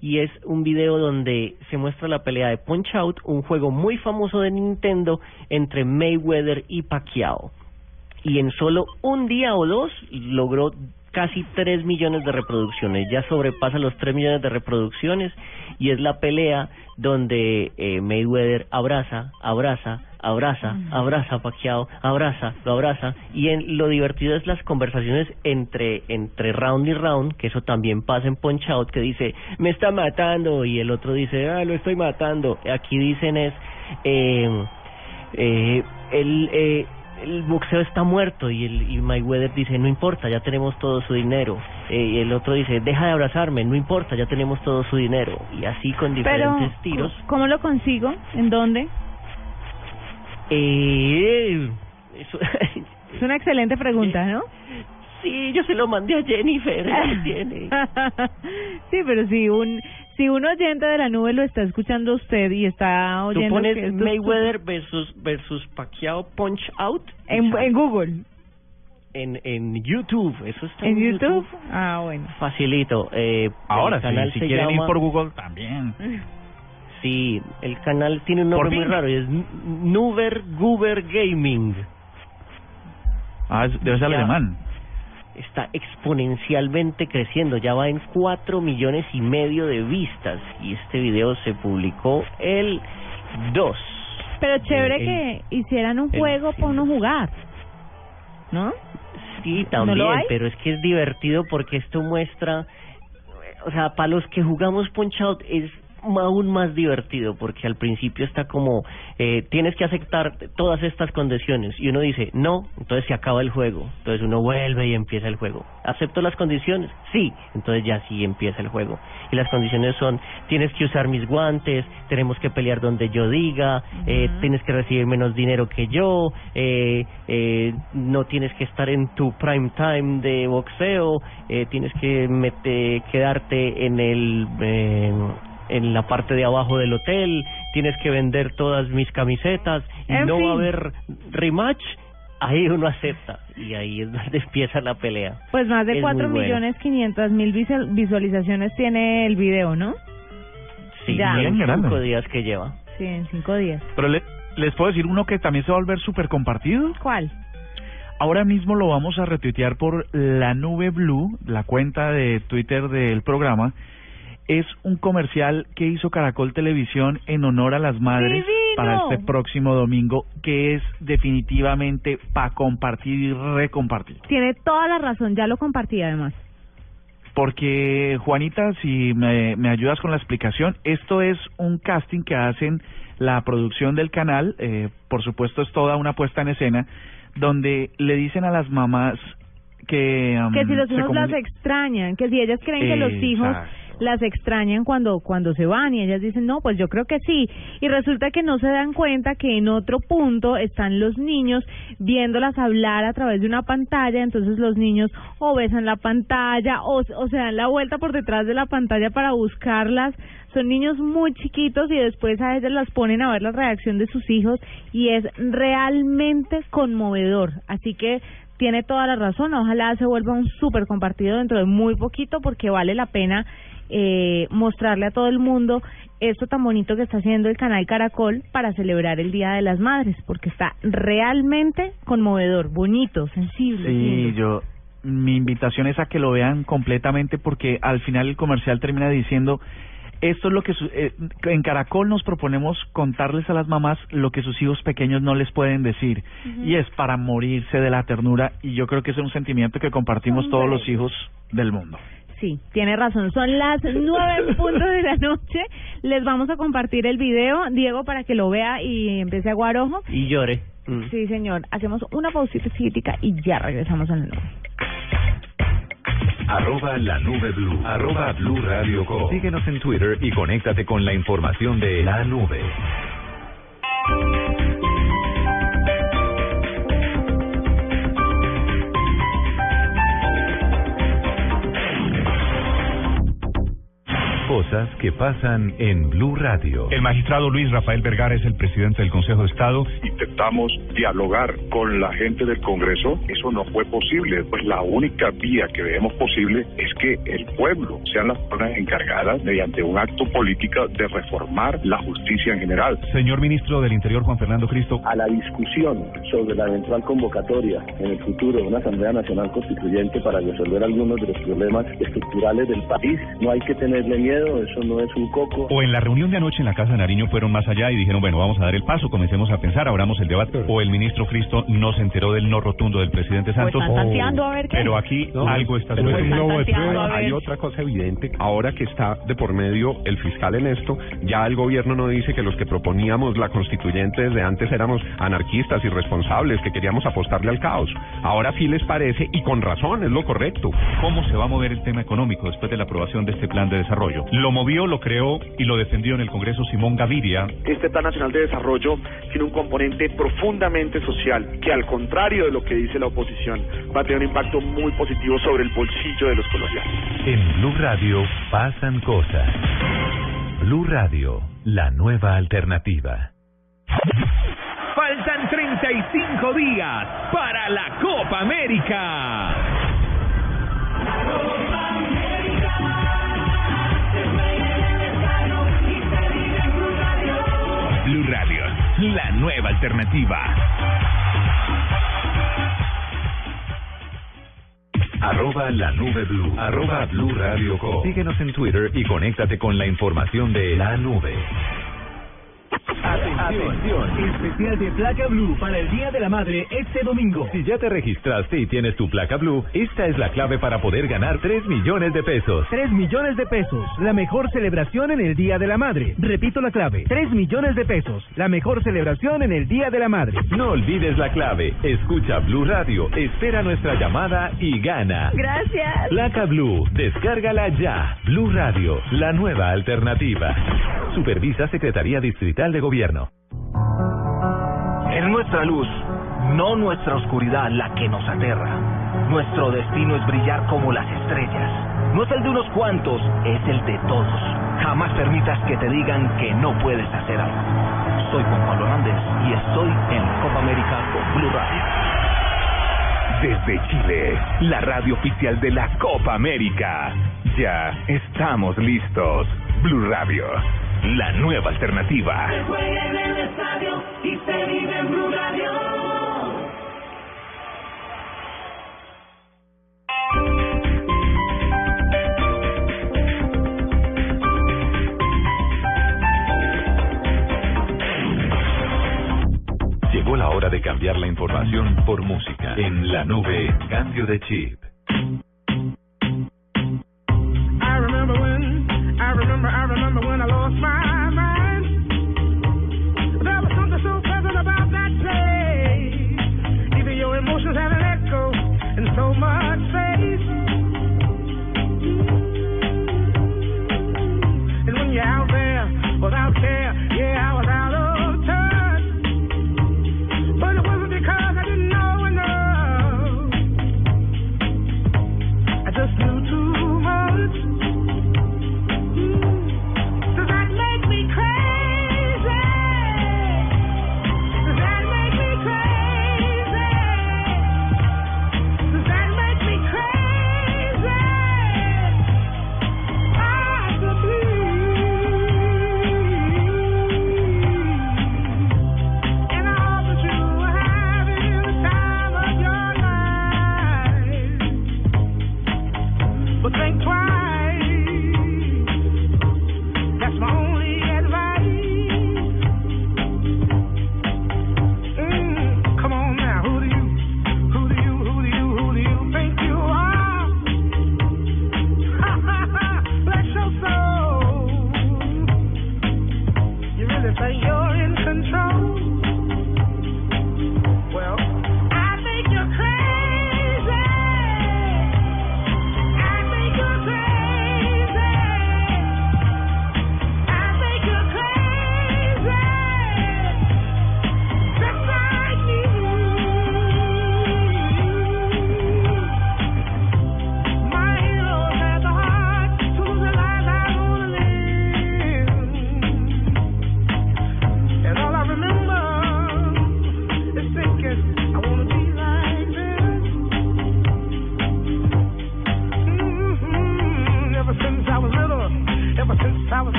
y es un video donde se muestra la pelea de Punch Out, un juego muy famoso de Nintendo entre Mayweather y Pacquiao. Y en solo un día o dos logró casi 3 millones de reproducciones, ya sobrepasa los 3 millones de reproducciones, y es la pelea donde Mayweather abraza a Pacquiao, lo abraza, y lo divertido es las conversaciones entre round y round, que eso también pasa en Punch Out, que dice, me está matando, y el otro dice, lo estoy matando. Aquí dicen es, el boxeo está muerto, y Mayweather dice, no importa, ya tenemos todo su dinero. Y el otro dice, deja de abrazarme, no importa, ya tenemos todo su dinero. Y así con diferentes tiros. ¿Cómo lo consigo? ¿En dónde? Es una excelente pregunta, ¿no? Sí, yo se lo mandé a Jennifer. Tiene. Sí, pero si un oyente de La Nube lo está escuchando usted y está oyendo... Tú pones que Mayweather versus Pacquiao Punch Out en Google. En YouTube, eso está en YouTube. Ah, bueno. Facilito. Ahora, si quieren ir por Google, también. Sí, el canal tiene un nombre muy raro y es Nuber Goober Gaming. Ah, debe ser alemán. Está exponencialmente creciendo, ya va en 4,5 millones de vistas, y este video se publicó el 2. Pero chévere que hicieran un juego para uno jugar, ¿no? Sí, también, ¿no? Pero es que es divertido porque esto muestra, o sea, para los que jugamos Punch Out es aún más divertido, porque al principio está como, tienes que aceptar todas estas condiciones, y uno dice, no, entonces se acaba el juego, entonces uno vuelve y empieza el juego. ¿Acepto las condiciones? Sí, entonces ya sí empieza el juego. Y las condiciones son, tienes que usar mis guantes, tenemos que pelear donde yo diga, tienes que recibir menos dinero que yo, no tienes que estar en tu prime time de boxeo, tienes que quedarte en el... en la parte de abajo del hotel, tienes que vender todas mis camisetas y no va a haber rematch. Ahí uno acepta y ahí es donde empieza la pelea. Pues más de 4.500.000 visualizaciones tiene el video, ¿no? Sí, ya. En 5 días que lleva. Sí, en 5 días. Pero les puedo decir uno que también se va a volver súper compartido. ¿Cuál? Ahora mismo lo vamos a retuitear por La Nube Blu, la cuenta de Twitter del programa. Es un comercial que hizo Caracol Televisión en honor a las madres. ¡Divino! Para este próximo domingo, que es definitivamente para compartir y recompartir. Tiene toda la razón, ya lo compartí además. Porque, Juanita, si me ayudas con la explicación, esto es un casting que hacen la producción del canal, por supuesto es toda una puesta en escena, donde le dicen a las mamás que si los hijos las extrañan, que si ellas creen que los hijos las extrañan cuando se van, y ellas dicen, no, pues yo creo que sí, y resulta que no se dan cuenta que en otro punto están los niños viéndolas hablar a través de una pantalla. Entonces los niños o besan la pantalla o se dan la vuelta por detrás de la pantalla para buscarlas. Son niños muy chiquitos y después a ellas las ponen a ver la reacción de sus hijos y es realmente conmovedor, así que tiene toda la razón. Ojalá se vuelva un súper compartido dentro de muy poquito, porque vale la pena mostrarle a todo el mundo esto tan bonito que está haciendo el canal Caracol para celebrar el Día de las Madres, porque está realmente conmovedor, bonito, sensible. Sí, mi invitación es a que lo vean completamente, porque al final el comercial termina diciendo, esto es lo que en Caracol nos proponemos contarles a las mamás lo que sus hijos pequeños no les pueden decir, y es para morirse de la ternura, y yo creo que es un sentimiento que compartimos todos los hijos del mundo. Sí, tiene razón. Son las 9:00 p.m. Les vamos a compartir el video, Diego, para que lo vea y empiece a guarojo. Y llore. Sí, señor. Hacemos una pausita cítica y ya regresamos a La Nube. @La Nube Blu. @Blu Radio Co. Síguenos en Twitter y conéctate con la información de La Nube. Cosas que pasan en Blu Radio. El magistrado Luis Rafael Vergara es el presidente del Consejo de Estado. Intentamos dialogar con la gente del Congreso. Eso no fue posible. Pues la única vía que vemos posible es que el pueblo sean las personas encargadas, mediante un acto político, de reformar la justicia en general. Señor ministro del Interior, Juan Fernando Cristo. A la discusión sobre la eventual convocatoria en el futuro de una Asamblea Nacional Constituyente para resolver algunos de los problemas estructurales del país, no hay que tenerle miedo. Eso no es un coco. O en la reunión de anoche en la Casa de Nariño fueron más allá y dijeron, bueno, vamos a dar el paso, comencemos a pensar, abramos el debate. O el ministro Cristo no se enteró del no rotundo del presidente Santos. Pues están a ver qué. Pero aquí no, algo está sucediendo. Pues hay otra cosa evidente, ahora que está de por medio el fiscal en esto, ya el gobierno no dice que los que proponíamos la constituyente desde antes éramos anarquistas, irresponsables, que queríamos apostarle al caos. Ahora sí les parece, y con razón, es lo correcto. ¿Cómo se va a mover el tema económico después de la aprobación de este plan de desarrollo? Lo movió, lo creó y lo defendió en el Congreso Simón Gaviria. Este Plan Nacional de Desarrollo tiene un componente profundamente social que, al contrario de lo que dice la oposición, va a tener un impacto muy positivo sobre el bolsillo de los colombianos. En Blu Radio pasan cosas. Blu Radio, la nueva alternativa. Faltan 35 días para la Copa América. Blu Radio, la nueva alternativa. @La Nube Blu. @Blu Radio Co. Síguenos en Twitter y conéctate con la información de La Nube. Atención. Especial de Placa Blue para el Día de la Madre este domingo. Si ya te registraste y tienes tu Placa Blue, esta es la clave para poder ganar 3 millones de pesos. 3 millones de pesos, la mejor celebración en el Día de la Madre. Repito la clave, 3 millones de pesos, la mejor celebración en el Día de la Madre. No olvides la clave, escucha Blu Radio, espera nuestra llamada y gana. Gracias. Placa Blue, descárgala ya. Blu Radio, la nueva alternativa. Supervisa Secretaría Distrital de Gobierno. Es nuestra luz, no nuestra oscuridad, la que nos aterra. Nuestro destino es brillar como las estrellas. No es el de unos cuantos, es el de todos. Jamás permitas que te digan que no puedes hacer algo. Soy Juan Pablo Hernández y estoy en la Copa América con Blu Radio. Desde Chile, la radio oficial de la Copa América. Ya estamos listos. Blu Radio, la nueva alternativa. Se juega en el estadio y se vive en Blu Radio. Llegó la hora de cambiar la información por música. En La Nube, cambio de chip. I remember when I lost my mind. There was something so pleasant about that place. Even your emotions had an echo in so much space. And when you're out there without care, yeah, I was out.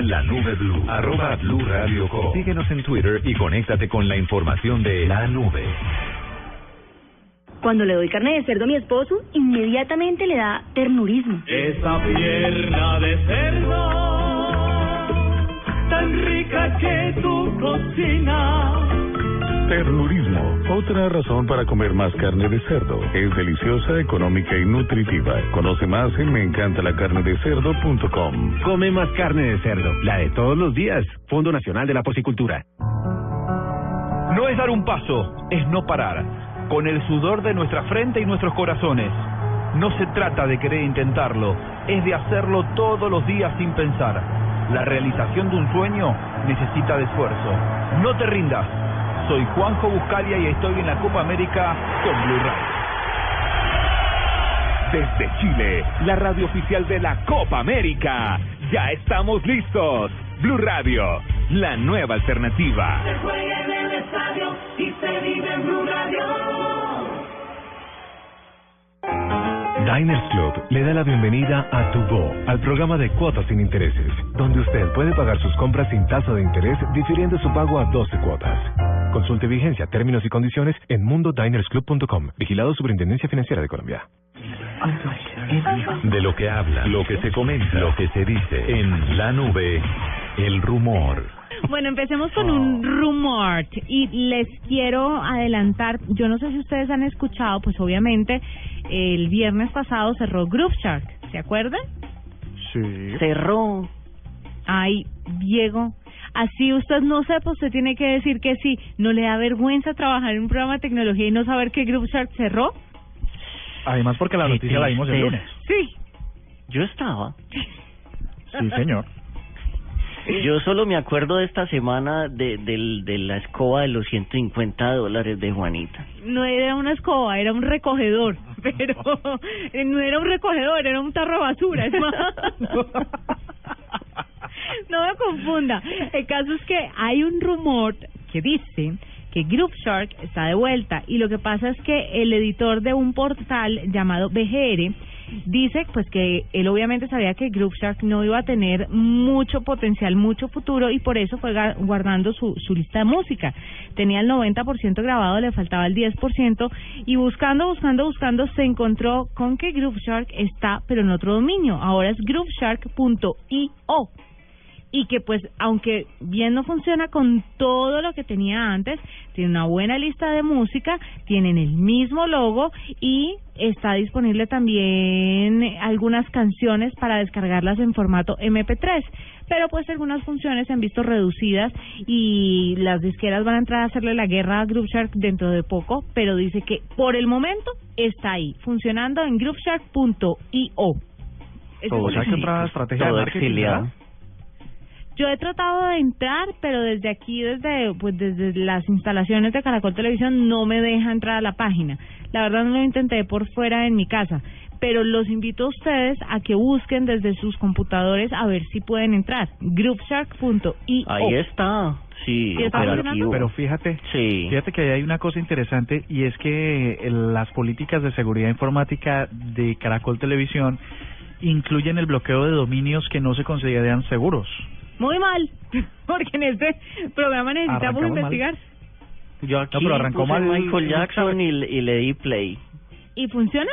La Nube Blu, arroba Blu Radio Co. Síguenos en Twitter y conéctate con la información de La Nube. Cuando le doy carne de cerdo a mi esposo, inmediatamente le da ternurismo. Esa pierna de cerdo, tan rica que tu cocina. Ternurismo, otra razón para comer más carne de cerdo. Es deliciosa, económica y nutritiva. Conoce más en meencantalacarnedecerdo.com. Come más carne de cerdo, la de todos los días. Fondo Nacional de la Porcicultura. No es dar un paso, es no parar. Con el sudor de nuestra frente y nuestros corazones. No se trata de querer intentarlo, es de hacerlo todos los días sin pensar. La realización de un sueño necesita de esfuerzo. No te rindas. Soy Juanjo Buscalia y estoy en la Copa América con Blu Radio. Desde Chile, la radio oficial de la Copa América. Ya estamos listos. Blu Radio, la nueva alternativa. Se juega en el estadio y se vive en Blu Radio. Diners Club le da la bienvenida a Tu Go, al programa de cuotas sin intereses, donde usted puede pagar sus compras sin tasa de interés, difiriendo su pago a 12 cuotas. Consulte vigencia, términos y condiciones en mundodinersclub.com. Vigilado Superintendencia Financiera de Colombia. De lo que habla, lo que se comenta, lo que se dice en La Nube, el rumor. Bueno, empecemos con un rumor y les quiero adelantar, yo no sé si ustedes han escuchado, pues obviamente el viernes pasado cerró Grooveshark, ¿se acuerdan? Sí. Cerró. Ay, Diego, así usted no sepa, usted tiene que decir que sí. ¿No le da vergüenza trabajar en un programa de tecnología y no saber que Grooveshark cerró? Además porque la noticia la vimos el lunes. Sí. Yo estaba. Sí, señor. Yo solo me acuerdo de esta semana de la escoba de los $150 de Juanita. No era una escoba, era un recogedor, pero no era un recogedor, era un tarro de basura, es más. No me confunda. El caso es que hay un rumor que dice que Grooveshark está de vuelta y lo que pasa es que el editor de un portal llamado BGR dice pues que él obviamente sabía que Grooveshark no iba a tener mucho potencial, mucho futuro y por eso fue guardando su lista de música. Tenía el 90% grabado, le faltaba el 10% y buscando se encontró con que Grooveshark está pero en otro dominio, ahora es grooveshark.io. Y que pues, aunque bien no funciona con todo lo que tenía antes, tiene una buena lista de música, tienen el mismo logo y está disponible también algunas canciones para descargarlas en formato MP3. Pero pues algunas funciones se han visto reducidas y las disqueras van a entrar a hacerle la guerra a Grooveshark dentro de poco, pero dice que por el momento está ahí, funcionando en grooveshark.io. O sea, que otra estrategia de marketing. Yo he tratado de entrar, pero desde aquí, desde las instalaciones de Caracol Televisión, no me deja entrar a la página. La verdad no lo intenté por fuera en mi casa, pero los invito a ustedes a que busquen desde sus computadores a ver si pueden entrar. Grooveshark.io. Ahí está. Sí, pero fíjate, fíjate que ahí hay una cosa interesante y es que las políticas de seguridad informática de Caracol Televisión incluyen el bloqueo de dominios que no se consideran seguros. Muy mal, porque en este programa necesitamos investigar. Yo aquí pero arrancó mal Michael Jackson y le di play. ¿Y funciona?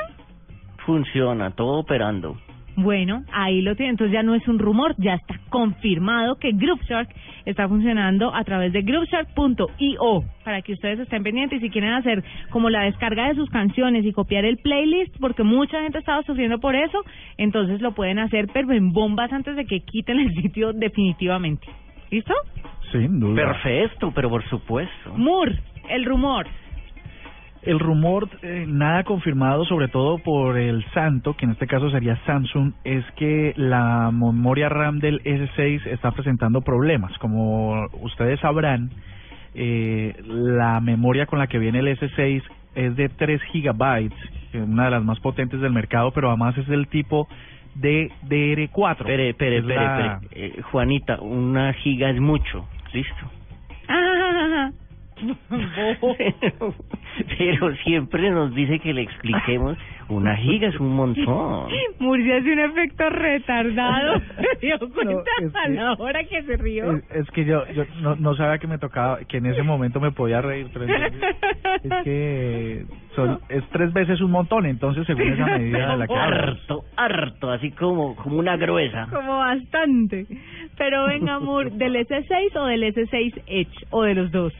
Funciona, todo operando. Bueno, ahí lo tiene. Entonces ya no es un rumor, ya está confirmado que Grooveshark está funcionando a través de grooveshark.io. Para que ustedes estén pendientes y si quieren hacer como la descarga de sus canciones y copiar el playlist, porque mucha gente estaba sufriendo por eso, entonces lo pueden hacer, pero en bombas antes de que quiten el sitio definitivamente. ¿Listo? Sin duda. Perfecto, pero por supuesto. Mur, el rumor. El rumor, nada confirmado, sobre todo por el santo, que en este caso sería Samsung, es que la memoria RAM del S6 está presentando problemas. Como ustedes sabrán, la memoria con la que viene el S6 es de 3 GB, una de las más potentes del mercado, pero además es del tipo de DDR4. Espere, Juanita, una giga es mucho, ¿listo? Pero siempre nos dice que le expliquemos. Una giga es un montón. Murcia hace un efecto retardado. ¿Se dio cuenta a la hora que se rió? Es que yo no sabía que me tocaba, que en ese momento me podía reír. Es que es 3 veces un montón, entonces según esa medida de la cara. Harto, así como una gruesa. Como bastante. Pero venga, Mur, ¿del S6 o del S6 Edge o de los dos?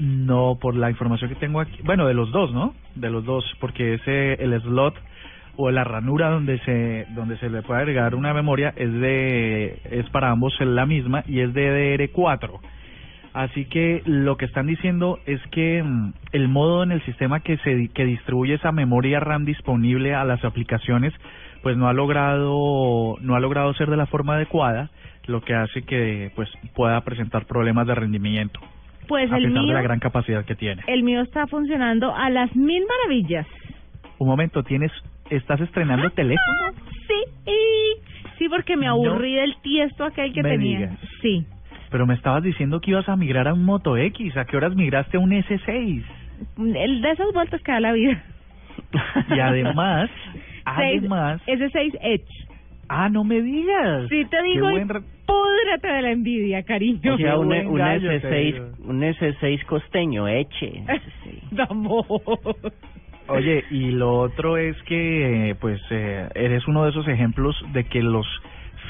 No, por la información que tengo aquí, bueno, de los dos, ¿no? De los dos, porque el slot o la ranura donde se le puede agregar una memoria es para ambos la misma y es de DDR4. Así que lo que están diciendo es que el modo en el sistema que distribuye esa memoria RAM disponible a las aplicaciones pues no ha logrado ser de la forma adecuada, lo que hace que pues pueda presentar problemas de rendimiento. Pues a pesar de la gran capacidad que tiene. El mío está funcionando a las mil maravillas. Un momento, ¿estás estrenando teléfono? Sí, porque me aburrí del tiesto aquel que tenía. Digas. Sí. Pero me estabas diciendo que ibas a migrar a un Moto X. ¿A qué horas migraste a un S6? De esas vueltas que da la vida. Y además, S6 Edge. Ah, no me digas. Sí te digo, púdrate de la envidia, cariño. O sea, un S6 costeño, Eche. Amor. Oye, y lo otro es que, pues, eres uno de esos ejemplos de que los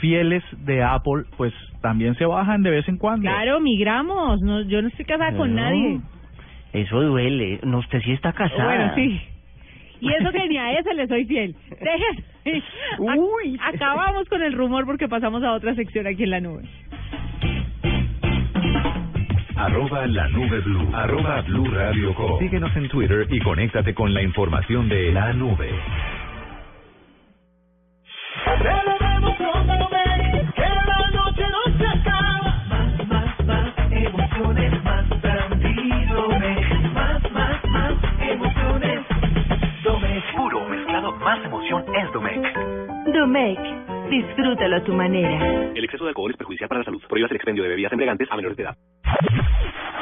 fieles de Apple, pues, también se bajan de vez en cuando. Claro, migramos. No, yo no estoy casada con nadie. Eso duele. No, usted sí está casada. Bueno, sí. Y eso que ni a ese le soy fiel. Déjese. Uy. Acabamos con el rumor porque pasamos a otra sección aquí en La Nube. @La Nube Blu. @Blu Radio Co. Síguenos en Twitter y conéctate con la información de La Nube. Más emoción es Domec. Domec, disfrútalo a tu manera. El exceso de alcohol es perjudicial para la salud. Prohíbas el expendio de bebidas embriagantes a menores de edad.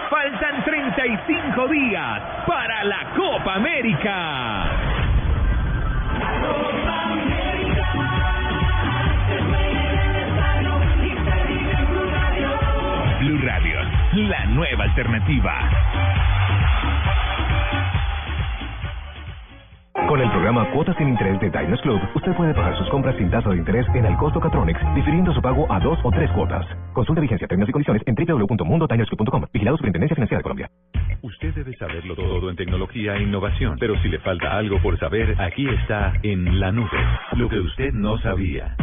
Faltan 35 días para la Copa América. Copa América. Se juega en el estadio y se vive en Blu Radio. Blu Radio, la nueva alternativa. Con el programa Cuotas sin Interés de Diners Club, usted puede pagar sus compras sin tasa de interés en Alcosto Docatronics, difiriendo su pago a 2 o 3 cuotas. Consulta vigencia, términos y condiciones en www.mundotinersclub.com. Vigilado Superintendencia Financiera de Colombia. Usted debe saberlo todo en tecnología e innovación, pero si le falta algo por saber, aquí está en La Nube, lo que usted no sabía.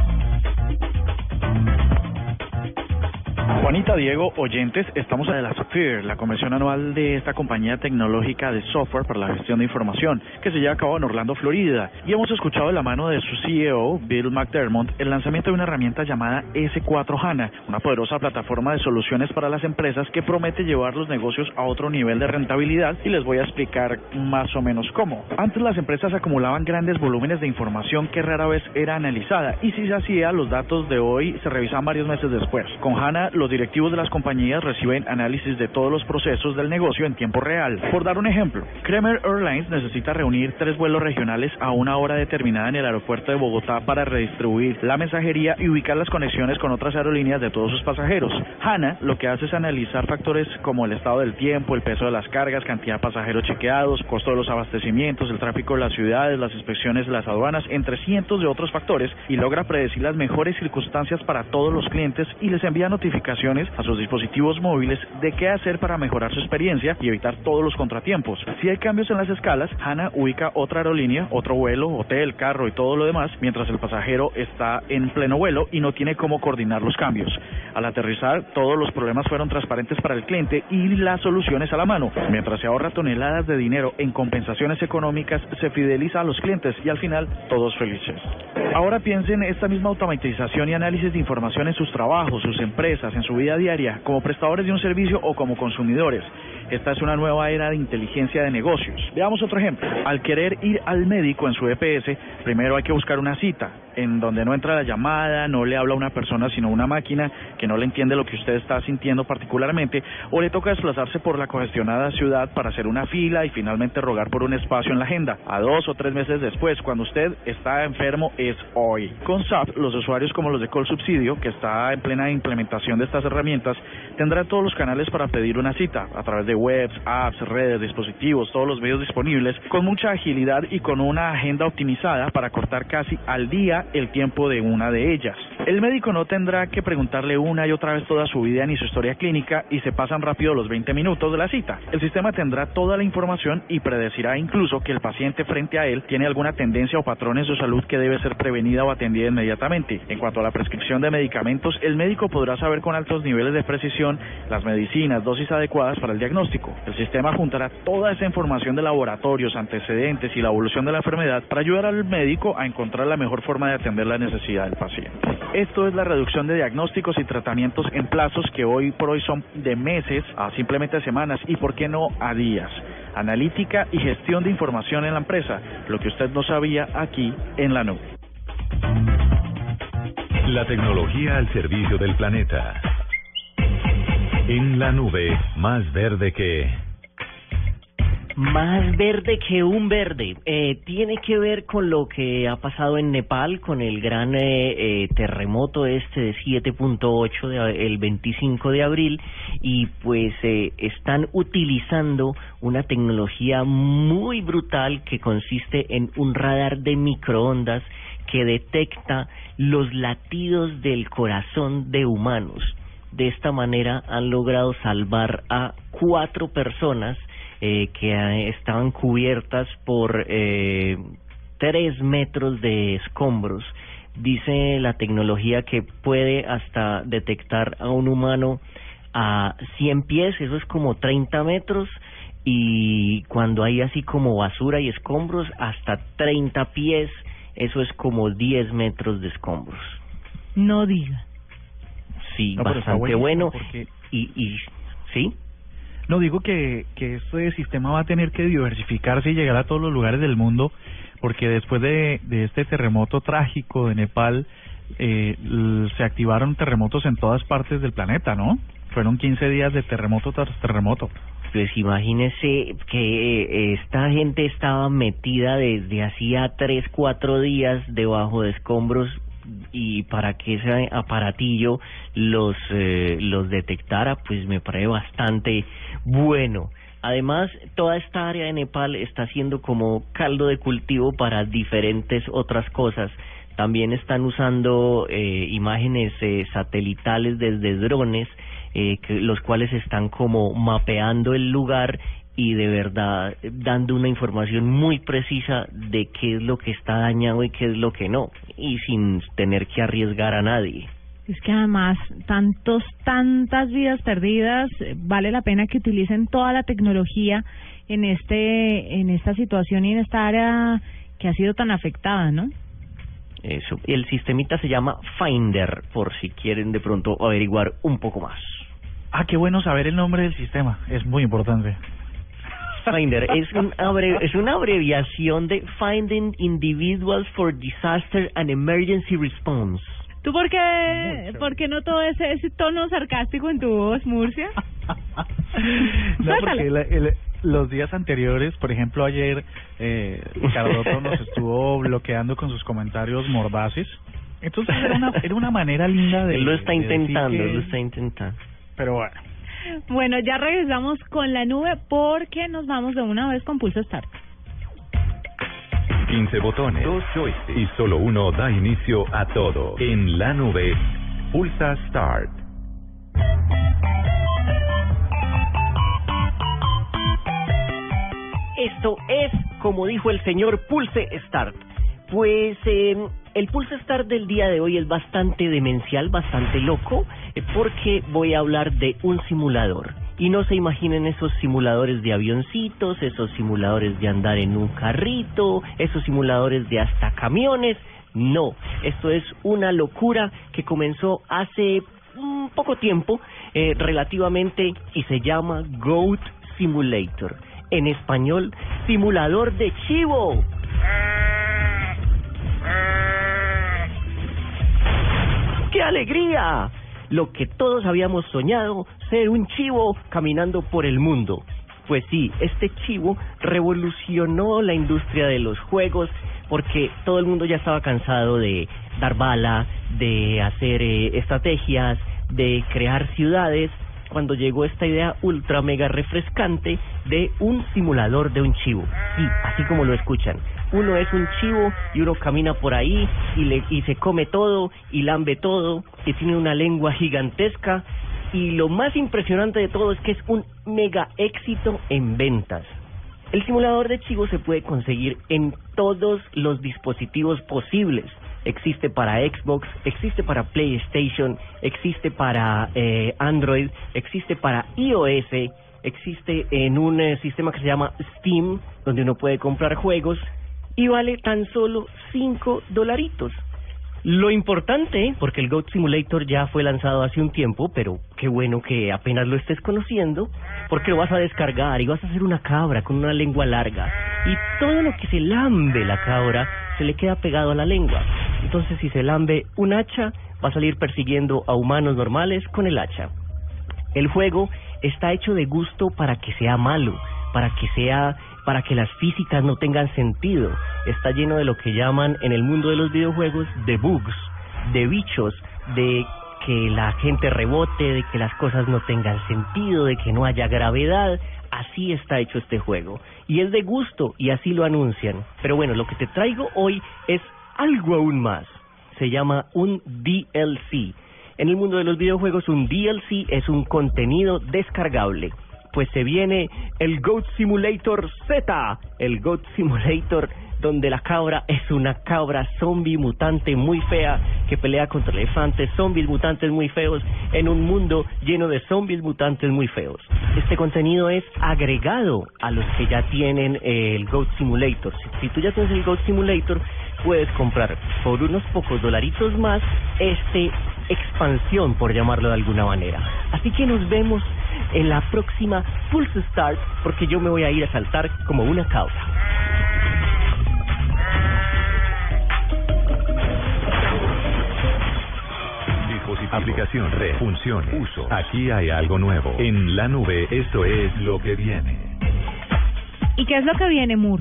Juanita, Diego, oyentes, estamos en la SAP, la convención anual de esta compañía tecnológica de software para la gestión de información, que se lleva a cabo en Orlando, Florida, y hemos escuchado de la mano de su CEO, Bill McDermott, el lanzamiento de una herramienta llamada S4 HANA, una poderosa plataforma de soluciones para las empresas que promete llevar los negocios a otro nivel de rentabilidad, y les voy a explicar más o menos cómo. Antes las empresas acumulaban grandes volúmenes de información que rara vez era analizada, y si se hacía, los datos de hoy se revisaban varios meses después. Con HANA, los directivos de las compañías reciben análisis de todos los procesos del negocio en tiempo real. Por dar un ejemplo, Kremer Airlines necesita reunir 3 vuelos regionales a una hora determinada en el aeropuerto de Bogotá para redistribuir la mensajería y ubicar las conexiones con otras aerolíneas de todos sus pasajeros. HANA lo que hace es analizar factores como el estado del tiempo, el peso de las cargas, cantidad de pasajeros chequeados, costo de los abastecimientos, el tráfico de las ciudades, las inspecciones de las aduanas, entre cientos de otros factores, y logra predecir las mejores circunstancias para todos los clientes y les envía notificaciones a sus dispositivos móviles de qué hacer para mejorar su experiencia y evitar todos los contratiempos. Si hay cambios en las escalas, HANA ubica otra aerolínea, otro vuelo, hotel, carro y todo lo demás, mientras el pasajero está en pleno vuelo y no tiene cómo coordinar los cambios. Al aterrizar, todos los problemas fueron transparentes para el cliente y las soluciones a la mano. Mientras se ahorra toneladas de dinero en compensaciones económicas, se fideliza a los clientes y al final, todos felices. Ahora piensen esta misma automatización y análisis de información en sus trabajos, sus empresas, en su vida diaria, como prestadores de un servicio o como consumidores. Esta es una nueva era de inteligencia de negocios. Veamos otro ejemplo. Al querer ir al médico en su EPS, primero hay que buscar una cita, en donde no entra la llamada, no le habla una persona sino una máquina que no le entiende lo que usted está sintiendo particularmente, o le toca desplazarse por la congestionada ciudad para hacer una fila y finalmente rogar por un espacio en la agenda. A 2 o 3 meses después, cuando usted está enfermo, es hoy. Con SAP, los usuarios como los de Colsubsidio, que está en plena implementación de estas herramientas, tendrán todos los canales para pedir una cita, a través de webs, apps, redes, dispositivos, todos los medios disponibles, con mucha agilidad y con una agenda optimizada para cortar casi al día el tiempo de una de ellas. El médico no tendrá que preguntarle una y otra vez toda su vida ni su historia clínica y se pasan rápido los 20 minutos de la cita. El sistema tendrá toda la información y predecirá incluso que el paciente frente a él tiene alguna tendencia o patrón en su salud que debe ser prevenida o atendida inmediatamente. En cuanto a la prescripción de medicamentos, el médico podrá saber con altos niveles de precisión las medicinas, dosis adecuadas para el diagnóstico. El sistema juntará toda esa información de laboratorios, antecedentes y la evolución de la enfermedad para ayudar al médico a encontrar la mejor forma de atender la necesidad del paciente. Esto es la reducción de diagnósticos y tratamientos en plazos que hoy por hoy son de meses a simplemente semanas y, ¿por qué no, a días? Analítica y gestión de información en la empresa, lo que usted no sabía aquí en La Nube. La tecnología al servicio del planeta. En La Nube, más verde que... Más verde que un verde. Tiene que ver con lo que ha pasado en Nepal, con el gran terremoto este de 7.8 el 25 de abril, y pues están utilizando una tecnología muy brutal que consiste en un radar de microondas que detecta los latidos del corazón de humanos. De esta manera han logrado salvar a 4 personas que estaban cubiertas por 3 metros de escombros. Dice la tecnología que puede hasta detectar a un humano a 100 pies, eso es como 30 metros, y cuando hay así como basura y escombros, hasta 30 pies, eso es como 10 metros de escombros. No diga. Sí, no, bastante bueno. Porque... Y ¿sí? No, digo que este sistema va a tener que diversificarse y llegar a todos los lugares del mundo, porque después de este terremoto trágico de Nepal, se activaron terremotos en todas partes del planeta, ¿no? Fueron 15 días de terremoto tras terremoto. Pues imagínese que esta gente estaba metida desde hacía 3-4 días debajo de escombros, y para que ese aparatillo los detectara, pues me parece bastante bueno. Además, toda esta área de Nepal está siendo como caldo de cultivo para diferentes otras cosas. También están usando imágenes satelitales desde drones, los cuales están como mapeando el lugar y de verdad dando una información muy precisa de qué es lo que está dañado y qué es lo que no, y sin tener que arriesgar a nadie. Es que además, tantas vidas perdidas, vale la pena que utilicen toda la tecnología en esta situación y en esta área que ha sido tan afectada, ¿no? Eso. El sistemita se llama Finder, por si quieren de pronto averiguar un poco más. Ah, qué bueno saber el nombre del sistema, es muy importante. Finder es una abreviación de Finding Individuals for Disaster and Emergency Response. ¿Tú por qué no todo ese tono sarcástico en tu voz, Murcia? No, porque los días anteriores, por ejemplo ayer, Cardoto nos estuvo bloqueando con sus comentarios mordaces. Entonces era una manera linda de... Él lo está intentando. Pero bueno. Bueno, ya regresamos con La Nube porque nos vamos de una vez con Pulso Start. 15 botones, 2 joysticks y solo uno da inicio a todo. En La Nube, pulsa Start. Esto es, como dijo el señor, Pulse Start. Pues el Pulse Start del día de hoy es bastante demencial, bastante loco, porque voy a hablar de un simulador. Y no se imaginen esos simuladores de avioncitos, esos simuladores de andar en un carrito, esos simuladores de hasta camiones. No, esto es una locura que comenzó hace un poco tiempo, relativamente, y se llama Goat Simulator. En español, simulador de chivo. ¡Qué alegría! Lo que todos habíamos soñado, ser un chivo caminando por el mundo. Pues sí, este chivo revolucionó la industria de los juegos porque todo el mundo ya estaba cansado de dar bala, de hacer estrategias, de crear ciudades, cuando llegó esta idea ultra mega refrescante de un simulador de un chivo. Sí, así como lo escuchan. uno es un chivo y uno camina por ahí y se come todo y lambe todo y tiene una lengua gigantesca. Y lo más impresionante de todo es que es un mega éxito en ventas. El simulador de chivo se puede conseguir en todos los dispositivos posibles. Existe para Xbox, existe para PlayStation, existe para Android, existe para iOS, existe en un sistema que se llama Steam, donde uno puede comprar juegos y vale tan solo $5. Lo importante, porque el Goat Simulator ya fue lanzado hace un tiempo, pero qué bueno que apenas lo estés conociendo, porque lo vas a descargar y vas a hacer una cabra con una lengua larga. Y todo lo que se lambe la cabra se le queda pegado a la lengua. Entonces, si se lambe un hacha, va a salir persiguiendo a humanos normales con el hacha. El juego está hecho de gusto para que sea malo, para que las físicas no tengan sentido. Está lleno de lo que llaman en el mundo de los videojuegos de bugs, de bichos, de que la gente rebote, de que las cosas no tengan sentido, de que no haya gravedad. Así está hecho este juego. Y es de gusto, y así lo anuncian. Pero bueno, lo que te traigo hoy es algo aún más. Se llama un DLC. En el mundo de los videojuegos, un DLC es un contenido descargable. Pues se viene el Goat Simulator Z, el Goat Simulator donde la cabra es una cabra zombie mutante muy fea que pelea contra elefantes, zombies mutantes muy feos, en un mundo lleno de zombies mutantes muy feos. Este contenido es agregado a los que ya tienen el Goat Simulator. Si tú ya tienes el Goat Simulator, puedes comprar por unos pocos dolaritos más este expansión, por llamarlo de alguna manera. Así que nos vemos en la próxima Pulse Start, porque yo me voy a ir a saltar como una cabra. Aplicación, red, función, uso. Aquí hay algo nuevo. En La Nube, esto es lo que viene. ¿Y qué es lo que viene, Mur?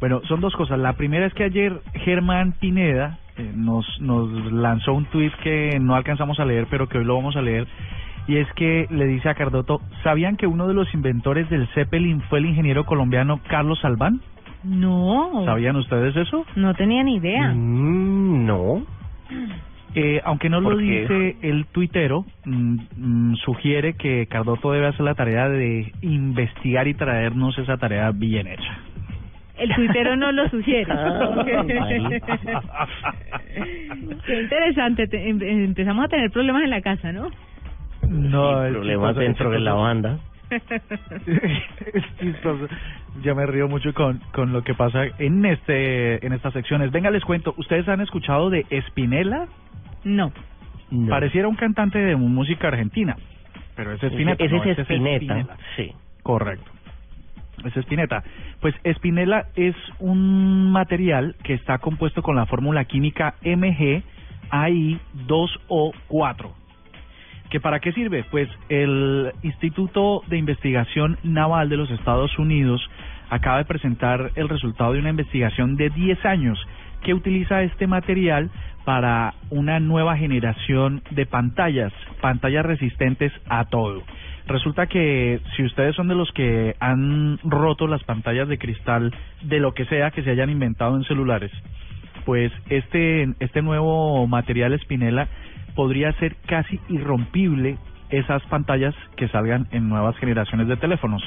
Bueno, son dos cosas. La primera es que ayer Germán Pineda nos lanzó un tuit que no alcanzamos a leer, pero que hoy lo vamos a leer. Y es que le dice a Cardoto, ¿sabían que uno de los inventores del Zeppelin fue el ingeniero colombiano Carlos Albán? No. ¿Sabían ustedes eso? No tenía ni idea. No. Aunque no lo dice el tuitero, sugiere que Cardoto debe hacer la tarea de investigar y traernos esa tarea bien hecha. El tuitero no lo sugiere. Qué interesante. Empezamos a tener problemas en la casa, ¿no? No, sí, problemas dentro de la banda. Ya me río mucho con lo que pasa en estas secciones. Venga, les cuento. ¿Ustedes han escuchado de Espinela? No. No. Pareciera un cantante de música argentina, pero es Spinetta. Ese es Spinetta. Sí. Correcto. Es Spinetta. Pues Espinela es un material que está compuesto con la fórmula química MgAI2O4. ¿Que para qué sirve? Pues el Instituto de Investigación Naval de los Estados Unidos acaba de presentar el resultado de una investigación de 10 años que utiliza este material para una nueva generación de pantallas resistentes a todo. Resulta que si ustedes son de los que han roto las pantallas de cristal de lo que sea que se hayan inventado en celulares, pues este nuevo material Espinela podría ser casi irrompible esas pantallas que salgan en nuevas generaciones de teléfonos.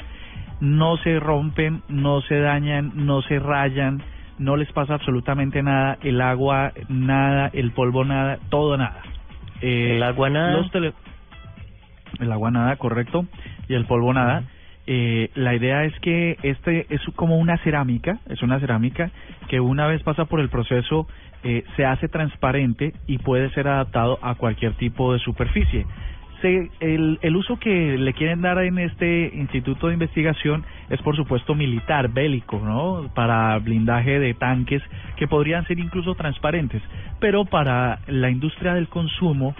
No se rompen, no se dañan, no se rayan, no les pasa absolutamente nada, el agua nada, el polvo nada, todo nada. El agua nada. El agua nada, correcto, y el polvo nada. La idea es que este es como una cerámica, que una vez pasa por el proceso se hace transparente y puede ser adaptado a cualquier tipo de superficie. El uso que le quieren dar en este instituto de investigación es por supuesto militar, bélico, ¿no? Para blindaje de tanques que podrían ser incluso transparentes, pero para la industria del consumo,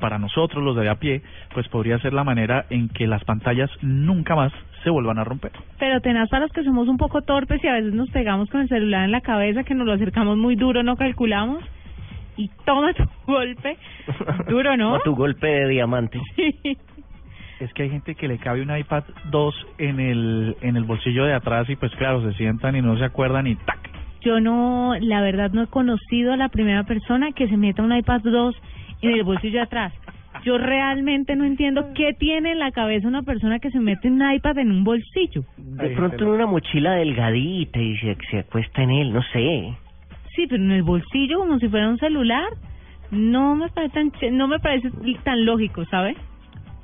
para nosotros los de a pie, pues podría ser la manera en que las pantallas nunca más se vuelvan a romper. Pero tenaz para los que somos un poco torpes y a veces nos pegamos con el celular en la cabeza, que nos lo acercamos muy duro, no calculamos, y toma tu golpe duro, ¿no? Toma tu golpe de diamante. Sí. Es que hay gente que le cabe un iPad 2 en el bolsillo de atrás y pues claro, se sientan y no se acuerdan y ¡tac! Yo no, la verdad, no he conocido a la primera persona que se meta un iPad 2 en el bolsillo de atrás. Yo realmente no entiendo qué tiene en la cabeza una persona que se mete un iPad en un bolsillo. De pronto en una mochila delgadita y se acuesta en él, no sé. Sí, pero en el bolsillo como si fuera un celular, no me parece tan lógico, ¿sabes?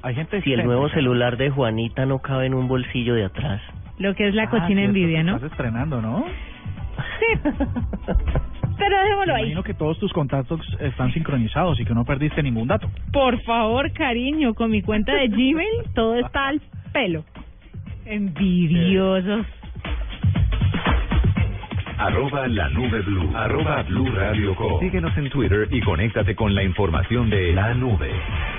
Hay gente si el nuevo celular de Juanita no cabe en un bolsillo de atrás. Lo que es la cochina envidia, ¿no? Estás estrenando, ¿no? Sí. Pero dejémoslo ahí. Imagino que todos tus contactos están sincronizados y que no perdiste ningún dato. Por favor, cariño, con mi cuenta de Gmail todo está al pelo. Envidiosos. @lanubeblu @BluRadio.com. Síguenos en Twitter y conéctate con la información de La Nube.